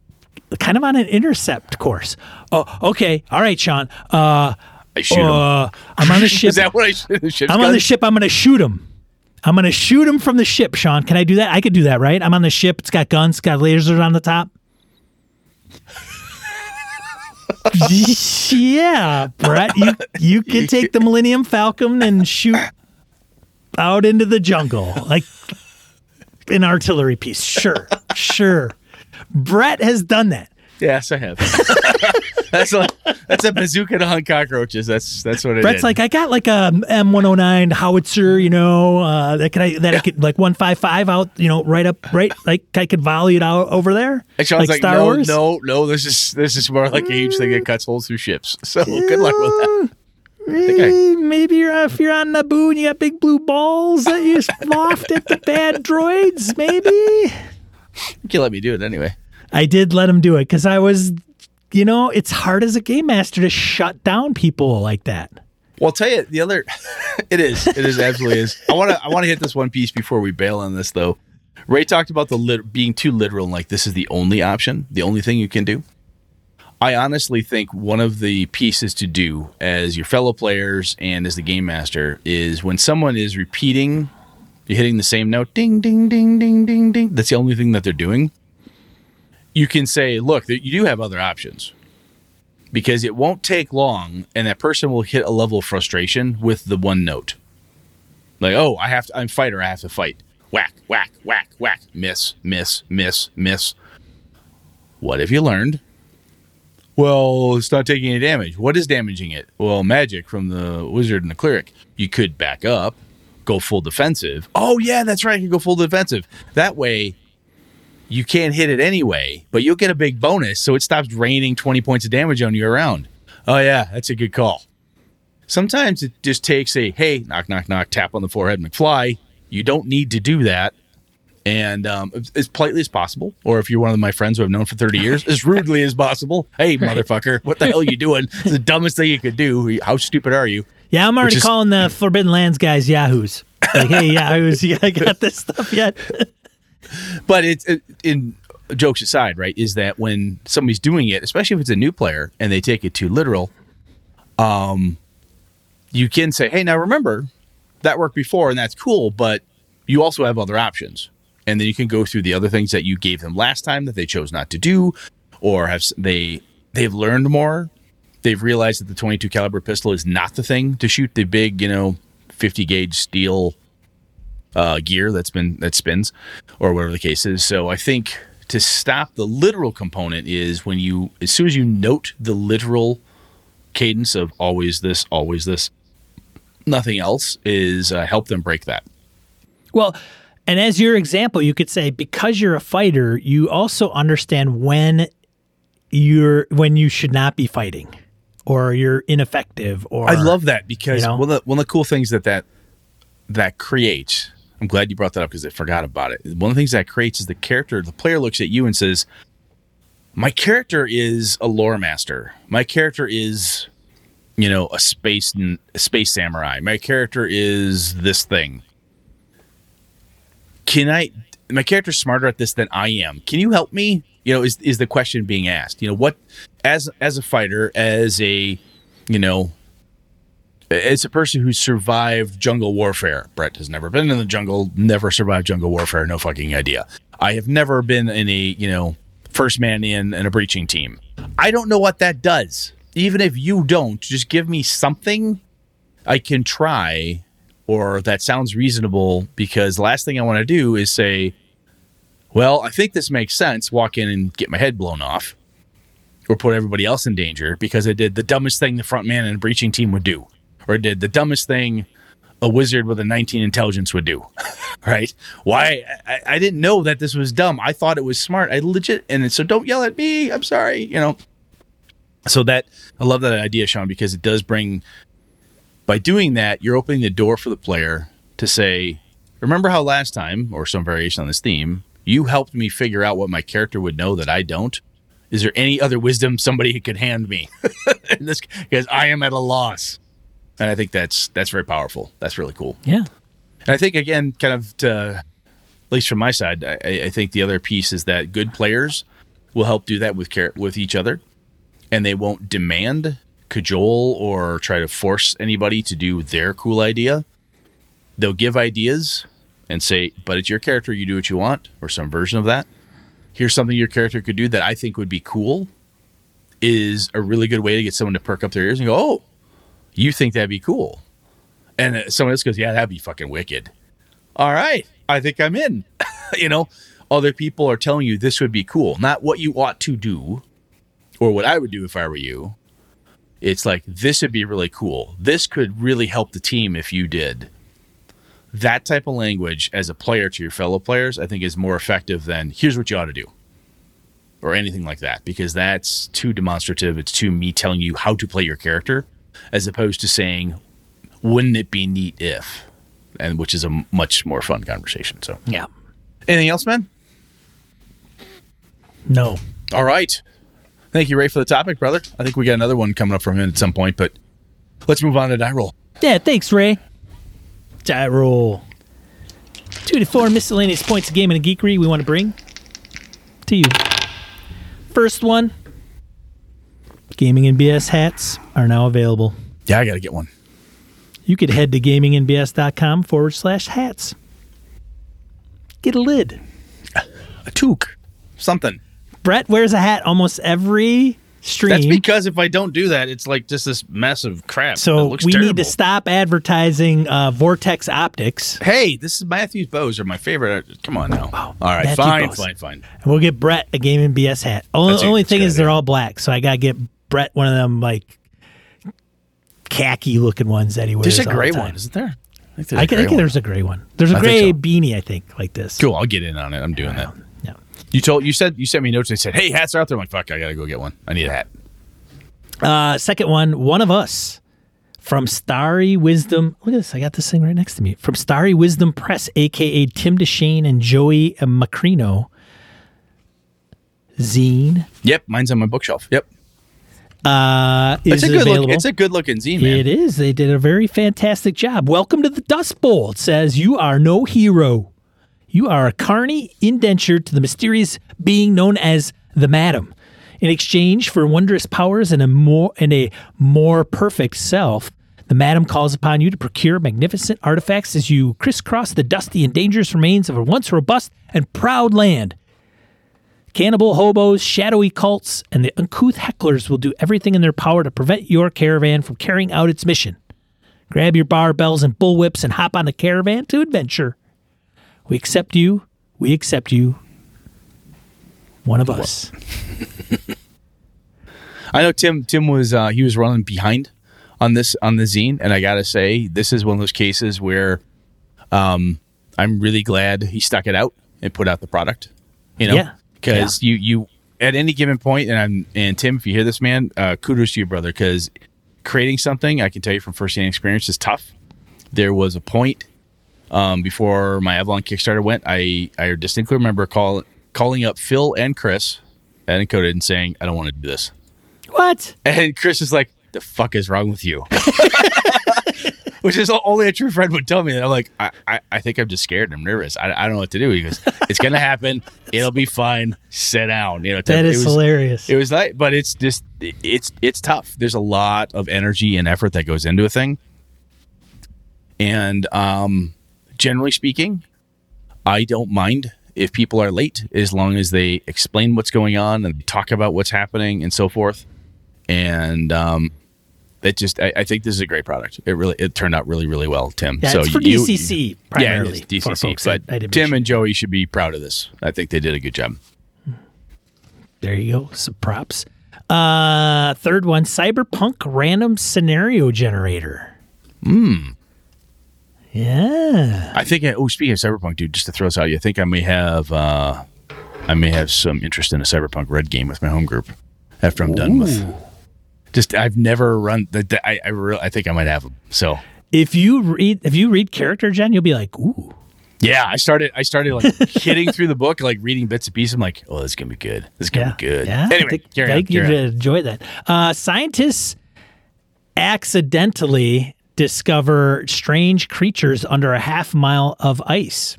kind of on an intercept course. Oh, okay. All right, Sean. Uh, I shoot uh, him. I'm on the ship. Is that what I shoot? The ship's I'm on the ship. I'm going to shoot him. I'm going to shoot him from the ship, Sean. Can I do that? I could do that, right? I'm on the ship. It's got guns. It's got lasers on the top. Yeah, Brett. You, you can take the Millennium Falcon and shoot out into the jungle. Like... an artillery piece. Sure. Sure. Brett has done that. Yes, I have. That's like, that's a bazooka to hunt cockroaches. That's that's what it is. Brett's did. like, I got like a M one oh nine howitzer, you know, uh, that could I that yeah. I could like one fifty-five out, you know, right up right like I could volley it out over there. And Sean's like, like Star no, Wars. no, no, this is this is more like a huge thing that cuts holes through ships. So yeah. Good luck with that. Maybe, maybe you're, uh, if you're on Naboo and you got big blue balls that you loft at the bad droids, maybe. You let me do it anyway. I did let him do it because I was, you know, it's hard as a game master to shut down people like that. Well, I'll tell you, the other, it is, it is absolutely is. I want to I want to hit this one piece before we bail on this, though. Ray talked about the lit- being too literal and like this is the only option, the only thing you can do. I honestly think one of the pieces to do as your fellow players and as the game master is when someone is repeating, you're hitting the same note, ding, ding, ding, ding, ding, ding. That's the only thing that they're doing. You can say, look, you do have other options because it won't take long and that person will hit a level of frustration with the one note. Like, oh, I have to, I'm fighter, I have to fight. Whack, whack, whack, whack, miss, miss, miss, miss. What have you learned? Well, it's not taking any damage. What is damaging it? Well, magic from the wizard and the cleric. You could back up, go full defensive. Oh, yeah, that's right. You can go full defensive. That way, you can't hit it anyway, but you'll get a big bonus, so it stops raining twenty points of damage on you around. Oh, yeah, that's a good call. Sometimes it just takes a, hey, knock, knock, knock, tap on the forehead, McFly. You don't need to do that. And um, as politely as possible, or if you're one of my friends who I've known for thirty years, as rudely as possible. Hey, motherfucker, what the hell are you doing? It's the dumbest thing you could do. How stupid are you? Yeah, I'm already is- calling the Forbidden Lands guys yahoos. Like, hey, yeah, I was, yeah, I got this stuff yet. But it's it, in jokes aside, right? Is that when somebody's doing it, especially if it's a new player and they take it too literal, um, you can say, "Hey, now remember that worked before, and that's cool, but you also have other options." And then you can go through the other things that you gave them last time that they chose not to do, or have they they've learned more. They've realized that the twenty-two caliber pistol is not the thing to shoot the big, you know, fifty gauge steel uh, gear that's been that spins, or whatever the case is. So I think to stop the literal component is when you, as soon as you note the literal cadence of always this, always this, nothing else, is uh, help them break that. Well. And as your example, you could say, because you're a fighter, you also understand when you're when you should not be fighting, or you're ineffective. Or I love that, because you know? one, of the, one of the cool things that that, that creates, I'm glad you brought that up because I forgot about it. One of the things that creates is the character, the player looks at you and says, my character is a lore master. My character is, you know, a space, a space samurai. My character is this thing. Can I, my character's smarter at this than I am. Can you help me? You know, is is the question being asked. You know, what, as as a fighter, as a, you know, as a person who survived jungle warfare. Brett has never been in the jungle, never survived jungle warfare, no fucking idea. I have never been in a, you know, first man in and a breaching team. I don't know what that does. Even if you don't, just give me something I can try, or that sounds reasonable, because the last thing I want to do is say, well, I think this makes sense, walk in and get my head blown off, or put everybody else in danger because I did the dumbest thing the front man and a breaching team would do, or I did the dumbest thing a wizard with a nineteen intelligence would do, right? Why? I, I didn't know that this was dumb. I thought it was smart. I legit, and so don't yell at me. I'm sorry, you know. So that, I love that idea, Sean, because it does bring... By doing that, you're opening the door for the player to say, remember how last time, or some variation on this theme, you helped me figure out what my character would know that I don't? Is there any other wisdom somebody could hand me? Because I am at a loss. And I think that's that's very powerful. That's really cool. Yeah. And I think, again, kind of, to, at least from my side, I, I think the other piece is that good players will help do that with care, with each other, and they won't demand, cajole, or try to force anybody to do their cool idea. They'll give ideas and say, but it's your character, you do what you want, or some version of that. Here's something your character could do that I think would be cool, is a really good way to get someone to perk up their ears and go, oh, you think that'd be cool? And someone else goes, yeah, that'd be fucking wicked. All right, I think I'm in. You know, other people are telling you this would be cool, not what you ought to do or what I would do if I were you. It's like, this would be really cool. This could really help the team if you did. That type of language as a player to your fellow players, I think, is more effective than here's what you ought to do or anything like that, because that's too demonstrative. It's too me telling you how to play your character, as opposed to saying, wouldn't it be neat if, and which is a much more fun conversation. So, yeah. Anything else, man? No. All right. Thank you, Ray, for the topic, brother. I think we got another one coming up from him at some point, but let's move on to die roll. Yeah, thanks, Ray. Die roll. Two to four miscellaneous points of gaming and geekery we want to bring to you. First one, Gaming N B S hats are now available. Yeah, I got to get one. You could head to gaming N B S dot com forward slash hats. Get a lid. A toque. Something. Brett wears a hat almost every stream. That's because if I don't do that, it's like just this massive crap. So we terrible. Need to stop advertising uh, Vortex Optics. Hey, this is Matthews Bows are my favorite. Come on now. Oh, all right, Matthew fine, Bose. fine, fine. And we'll get Brett a Game N B S hat. Only, a, only thing is idea. They're all black, so I gotta get Brett one of them like khaki looking ones that he wears. There's a gray the one, isn't there? I think there's I a, gray I think there's a gray one. There's a I gray so. beanie, I think, like this. Cool. I'll get in on it. I'm doing that. You told you said you sent me notes and said, hey, hats are out there. I'm like, fuck, I gotta go get one. I need a hat. Uh, second one, One of Us from Starry Wisdom. Look at this. I got this thing right next to me. From Starry Wisdom Press, aka Tim DeShane and Joey Macrino. Zine. Yep, mine's on my bookshelf. Yep. Uh, is it's a good available. Look, it's a good looking zine, man. It is. They did a very fantastic job. Welcome to the Dust Bowl. It says, you are no hero. You are a carny indentured to the mysterious being known as the Madam. In exchange for wondrous powers and a more and a more perfect self, the Madam calls upon you to procure magnificent artifacts as you crisscross the dusty and dangerous remains of a once robust and proud land. Cannibal hobos, shadowy cults, and the uncouth hecklers will do everything in their power to prevent your caravan from carrying out its mission. Grab your barbells and bullwhips and hop on the caravan to adventure. We accept you. We accept you. One of us. I know Tim. Tim was uh, he was running behind on this on the zine, and I gotta say, this is one of those cases where um, I'm really glad he stuck it out and put out the product. You know. Yeah. Because yeah. you, you at any given point, and I'm and Tim, if you hear this, man, uh, kudos to you, brother. Because creating something, I can tell you from firsthand experience, is tough. There was a point um, before my Avalon Kickstarter went, I, I distinctly remember call, calling up Phil and Chris at Encoded and saying, I don't want to do this. What? And Chris is like, the fuck is wrong with you? Which is only a true friend would tell me. And I'm like, I, I, I think I'm just scared. I'm nervous. I, I don't know what to do. He goes, it's going to happen. It'll be fine. Sit down. You know, that is it was, hilarious. It was nice, but it's just, it's, it's tough. There's a lot of energy and effort that goes into a thing. And um, generally speaking, I don't mind if people are late as long as they explain what's going on and talk about what's happening and so forth. And, um, It just, I, I think this is a great product. It really, it turned out really, really well, Tim. Yeah, so it's for you, D C C primarily. Yeah, D C C. But I, I Tim sure. and Joey should be proud of this. I think they did a good job. There you go. Some props. Uh, third one, Cyberpunk Random Scenario Generator. Hmm. Yeah. I think. I, oh, speaking of Cyberpunk, dude, just to throw this out, you think I may have, uh, I may have some interest in a Cyberpunk Red game with my home group after I'm Ooh. done with. Just I've never run. The, I I, re, I think I might have them. So if you read if you read character gen, you'll be like, ooh. Yeah, I started I started like hitting through the book, like reading bits and pieces. I'm like, oh, this is gonna be good. This is gonna yeah. be good. Yeah. Anyway, I think, carry I think on, carry you'd on. Enjoy that. Uh, scientists accidentally discover strange creatures under a half mile of ice.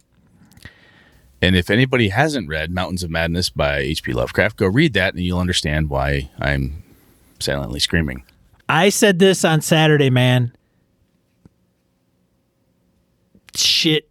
And if anybody hasn't read Mountains of Madness by H P Lovecraft, go read that, and you'll understand why I'm silently screaming. I said this on Saturday, man. Shit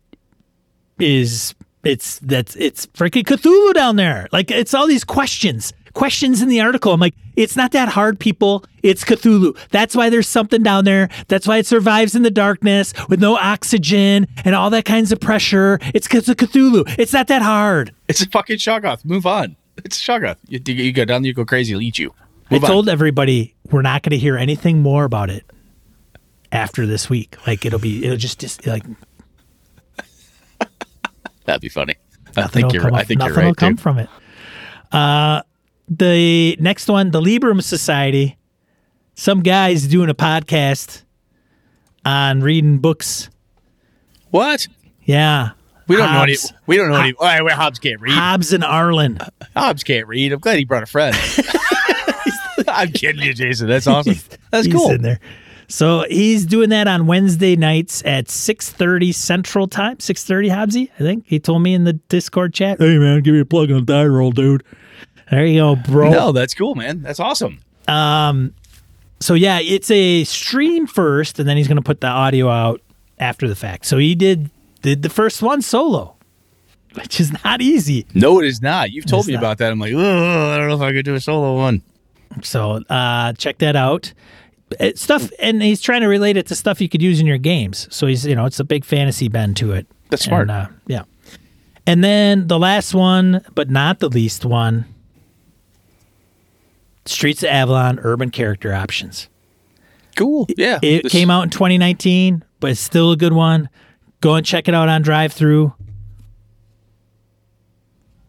is it's that's it's freaking Cthulhu down there. Like it's all these questions, questions in the article. I'm like, it's not that hard, people. It's Cthulhu. That's why there's something down there. That's why it survives in the darkness with no oxygen and all that kinds of pressure. It's because of Cthulhu. It's not that hard. It's a fucking Shoggoth. Move on. It's a Shoggoth. You, you go down there, you go crazy, it'll eat you. Move I told on. everybody we're not going to hear anything more about it after this week. Like it'll be, it'll just, just like that'd be funny. I think you're. I think you're right. Nothing will come from it. Uh, the next one, the Lieberman Society. Some guy's doing a podcast on reading books. What? Yeah. We don't Hobbs. know any. We don't know Hob- any. All right, well, Hobbs can't read. Hobbs and Arlen. Uh, Hobbs can't read. I'm glad he brought a friend. I'm kidding you, Jason. That's awesome. That's he's cool. He's in there. So he's doing that on Wednesday nights at six thirty Central Time. six thirty, Hobbsy, I think. He told me in the Discord chat, hey, man, give me a plug on die roll, dude. There you go, bro. No, that's cool, man. That's awesome. Um, So, yeah, it's a stream first, and then he's going to put the audio out after the fact. So he did, did the first one solo, which is not easy. No, it is not. You've told it's me not. about that. I'm like, oh, I don't know if I could do a solo one. So uh, check that out. It, stuff, and he's trying to relate it to stuff you could use in your games. So he's, you know, it's a big fantasy bend to it. That's smart. And, uh, yeah. And then the last one, but not the least one, Streets of Avalon, Urban Character Options. Cool. Yeah. It, it this... came out in twenty nineteen, but it's still a good one. Go and check it out on DriveThru.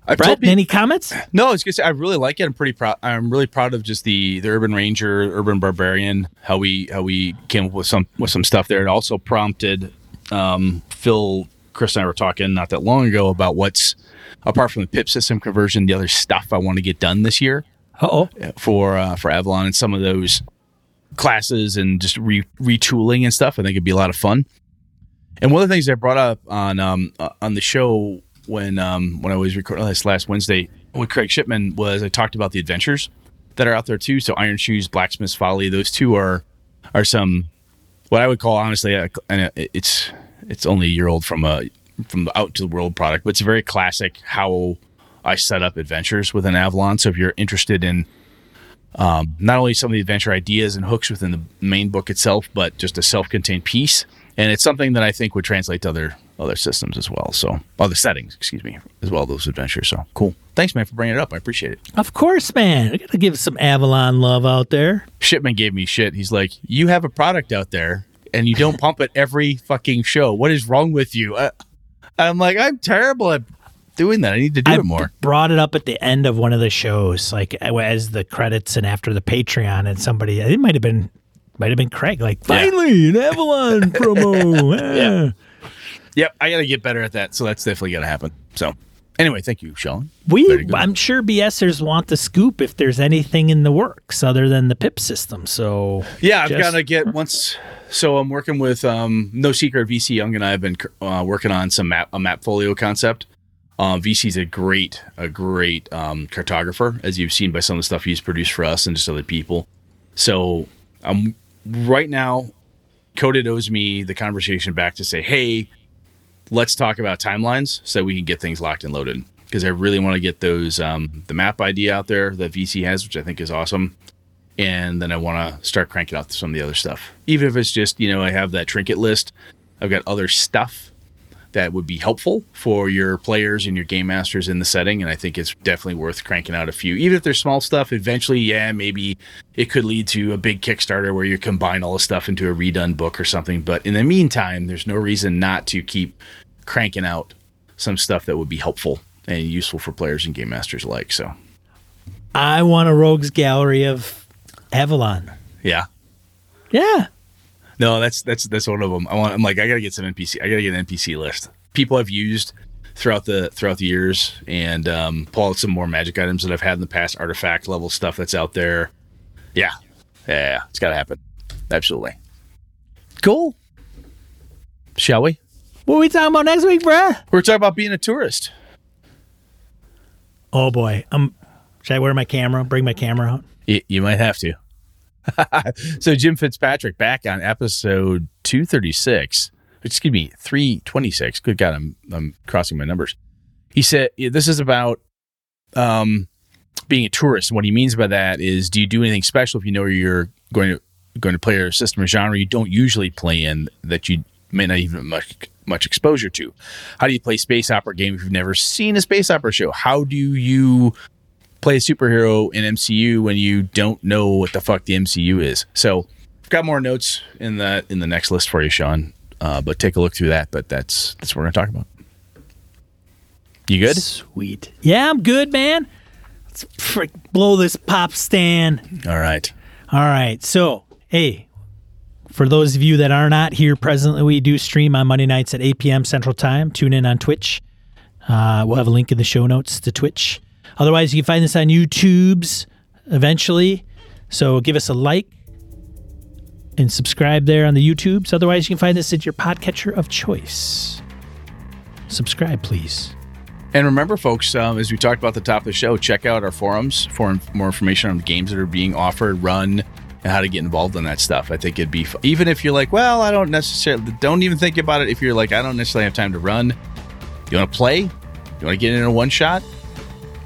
I've Brett, told me, any comments? No, I was gonna say I really like it. I'm pretty proud. I'm really proud of just the, the Urban Ranger, Urban Barbarian. How we how we came up with some with some stuff there. It also prompted um, Phil, Chris, and I were talking not that long ago about what's apart from the P I P system conversion, the other stuff I want to get done this year. Uh-oh. for uh, for Avalon and some of those classes and just re- retooling and stuff. I think it'd be a lot of fun. And one of the things I brought up on um, uh, on the show when um, when I was recording this last Wednesday with Craig Shipman was I talked about the adventures that are out there too. So Iron Shoes, Blacksmith's Folly, those two are are some what I would call honestly, a, and it's it's only a year old from a from the out to the world product, but it's a very classic how I set up adventures within Avalon. So if you're interested in um, not only some of the adventure ideas and hooks within the main book itself, but just a self-contained piece. And it's something that I think would translate to other other systems as well. So other settings, excuse me, as well, those adventures. So cool. Thanks, man, for bringing it up. I appreciate it. Of course, man. I got to give some Avalon love out there. Shipman gave me shit. He's like, you have a product out there and you don't pump it every fucking show. What is wrong with you? I, I'm like, I'm terrible at doing that. I need to do I it more. Brought it up at the end of one of the shows, like as the credits and after the Patreon, and somebody, it might have been Might have been Craig, like, finally, yeah. An Avalon promo. Yeah. Yep, I got to get better at that, so that's definitely going to happen. So, anyway, thank you, Sean. We, I'm sure BSers want the scoop if there's anything in the works other than the P I P system, so... Yeah, just... I've got to get once... So, I'm working with um, No Secret, V C Young and I have been uh, working on some map, a map folio concept. Um, V C's a great, a great um, cartographer, as you've seen by some of the stuff he's produced for us and just other people. So, I'm... Right now, Coded owes me the conversation back to say, hey, let's talk about timelines so we can get things locked and loaded. Because I really want to get those um, the map idea out there that V C has, which I think is awesome. And then I want to start cranking out some of the other stuff. Even if it's just, you know, I have that trinket list. I've got other stuff that would be helpful for your players and your game masters in the setting. And I think it's definitely worth cranking out a few, even if they're small stuff. Eventually, yeah, maybe it could lead to a big Kickstarter where you combine all the stuff into a redone book or something. But in the meantime, there's no reason not to keep cranking out some stuff that would be helpful and useful for players and game masters alike. So I want a rogues gallery of Avalon. Yeah. Yeah. No, that's that's that's one of them. I want. I'm like, I gotta get some N P C. I gotta get an N P C list. People I've used throughout the throughout the years, and um, pull out some more magic items that I've had in the past, artifact level stuff that's out there. Yeah, yeah, it's gotta happen. Absolutely. Cool. Shall we? What are we talking about next week, bruh? We're talking about being a tourist. Oh boy, um, should I wear my camera? Bring my camera out? You, you might have to. So Jim Fitzpatrick back on episode two thirty-six, excuse me, three twenty-six. Good God, I'm I'm crossing my numbers. He said, this is about um, being a tourist. And what he means by that is, do you do anything special if you know you're going to going to play a system or genre you don't usually play in that you may not even have much, much exposure to? How do you play space opera game if you've never seen a space opera show? How do you... play a superhero in M C U when you don't know what the fuck the M C U is. So I've got more notes in the in the next list for you, Sean. Uh, but take a look through that. But that's that's what we're gonna talk about. You good? Sweet. Yeah, I'm good, man. Let's frick blow this pop stand. All right. All right. So hey, for those of you that are not here presently, we do stream on Monday nights at eight p.m. Central Time. Tune in on Twitch. Uh, we'll have a link in the show notes to Twitch. Otherwise, you can find this on YouTubes eventually. So give us a like and subscribe there on the YouTubes. Otherwise, you can find this at your podcatcher of choice. Subscribe, please. And remember, folks, um, as we talked about at the top of the show, check out our forums for more information on the games that are being offered, run, and how to get involved in that stuff. I think it'd be, fun. Even if you're like, well, I don't necessarily, don't even think about it. If you're like, I don't necessarily have time to run. You want to play? You want to get in a one shot?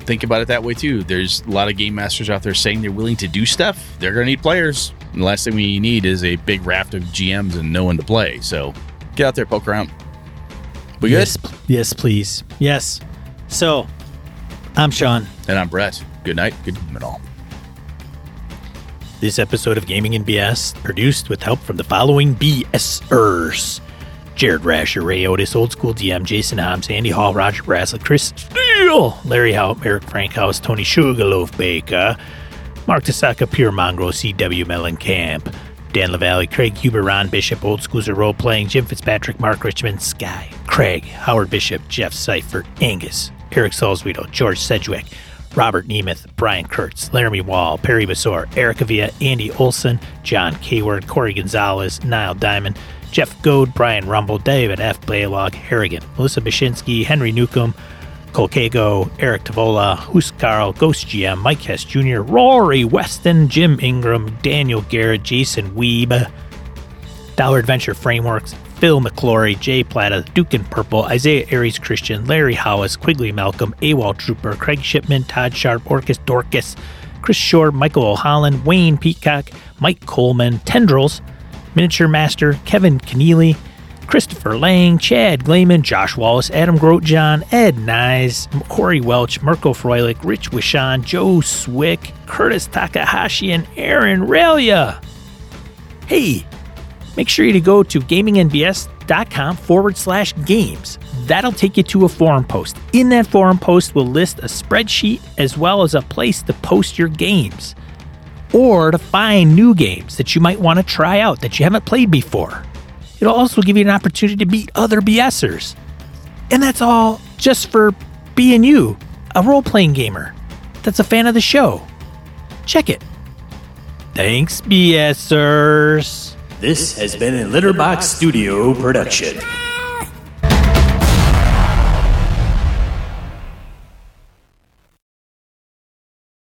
Think about it that way too. There's a lot of game masters out there saying they're willing to do stuff. They're going to need players. And the last thing we need is a big raft of G Ms and no one to play. So get out there, poke around. We good? Yes, yes, please. Yes. So I'm Sean. And I'm Brett. Good night. Good night all. This episode of Gaming N B S produced with help from the following BSers. Jared Rasher, Ray Otis, Old School D M, Jason Hobbs, Andy Hall, Roger Braslett, Chris Steele, Larry Hout, Eric Frankhouse, Tony Sugarloaf Baker, Mark Tasaka, Pierre Mongro, C W Mellencamp, Dan LaValle, Craig Huber, Ron Bishop, Old Schools are Role Playing, Jim Fitzpatrick, Mark Richmond, Sky, Craig, Howard Bishop, Jeff Seifert, Angus, Eric Salzwedo, George Sedgwick, Robert Nemeth, Brian Kurtz, Laramie Wall, Perry Basor, Eric Avia, Andy Olson, John Keyword, Corey Gonzalez, Niall Diamond, Jeff Goad, Brian Rumble, David F. Balog, Harrigan, Melissa Bashinsky, Henry Newcomb, Colcago, Eric Tavola, Huskarl, Ghost G M, Mike Hess Junior, Rory Weston, Jim Ingram, Daniel Garrett, Jason Weeb, Dollar Adventure Frameworks, Phil McClory, Jay Plata, Duke and Purple, Isaiah Aries Christian, Larry Howes, Quigley Malcolm, AWOL Trooper, Craig Shipman, Todd Sharp, Orcus Dorcas, Chris Shore, Michael O'Holland, Wayne Peacock, Mike Coleman, Tendrils, Miniature Master, Kevin Keneally, Christopher Lang, Chad Glayman, Josh Wallace, Adam Grotejohn, Ed Nyes, Corey Welch, Mirko Froelich, Rich Wishan, Joe Swick, Curtis Takahashi, and Aaron Ralia. Hey! Make sure you to go to gamingnbs.com forward slash games. That'll take you to a forum post. In that forum post, we'll list a spreadsheet as well as a place to post your games or to find new games that you might want to try out that you haven't played before. It'll also give you an opportunity to meet other BSers. And that's all just for being you, a role-playing gamer that's a fan of the show. Check it. Thanks, BSers. This has been a Litterbox Studio production.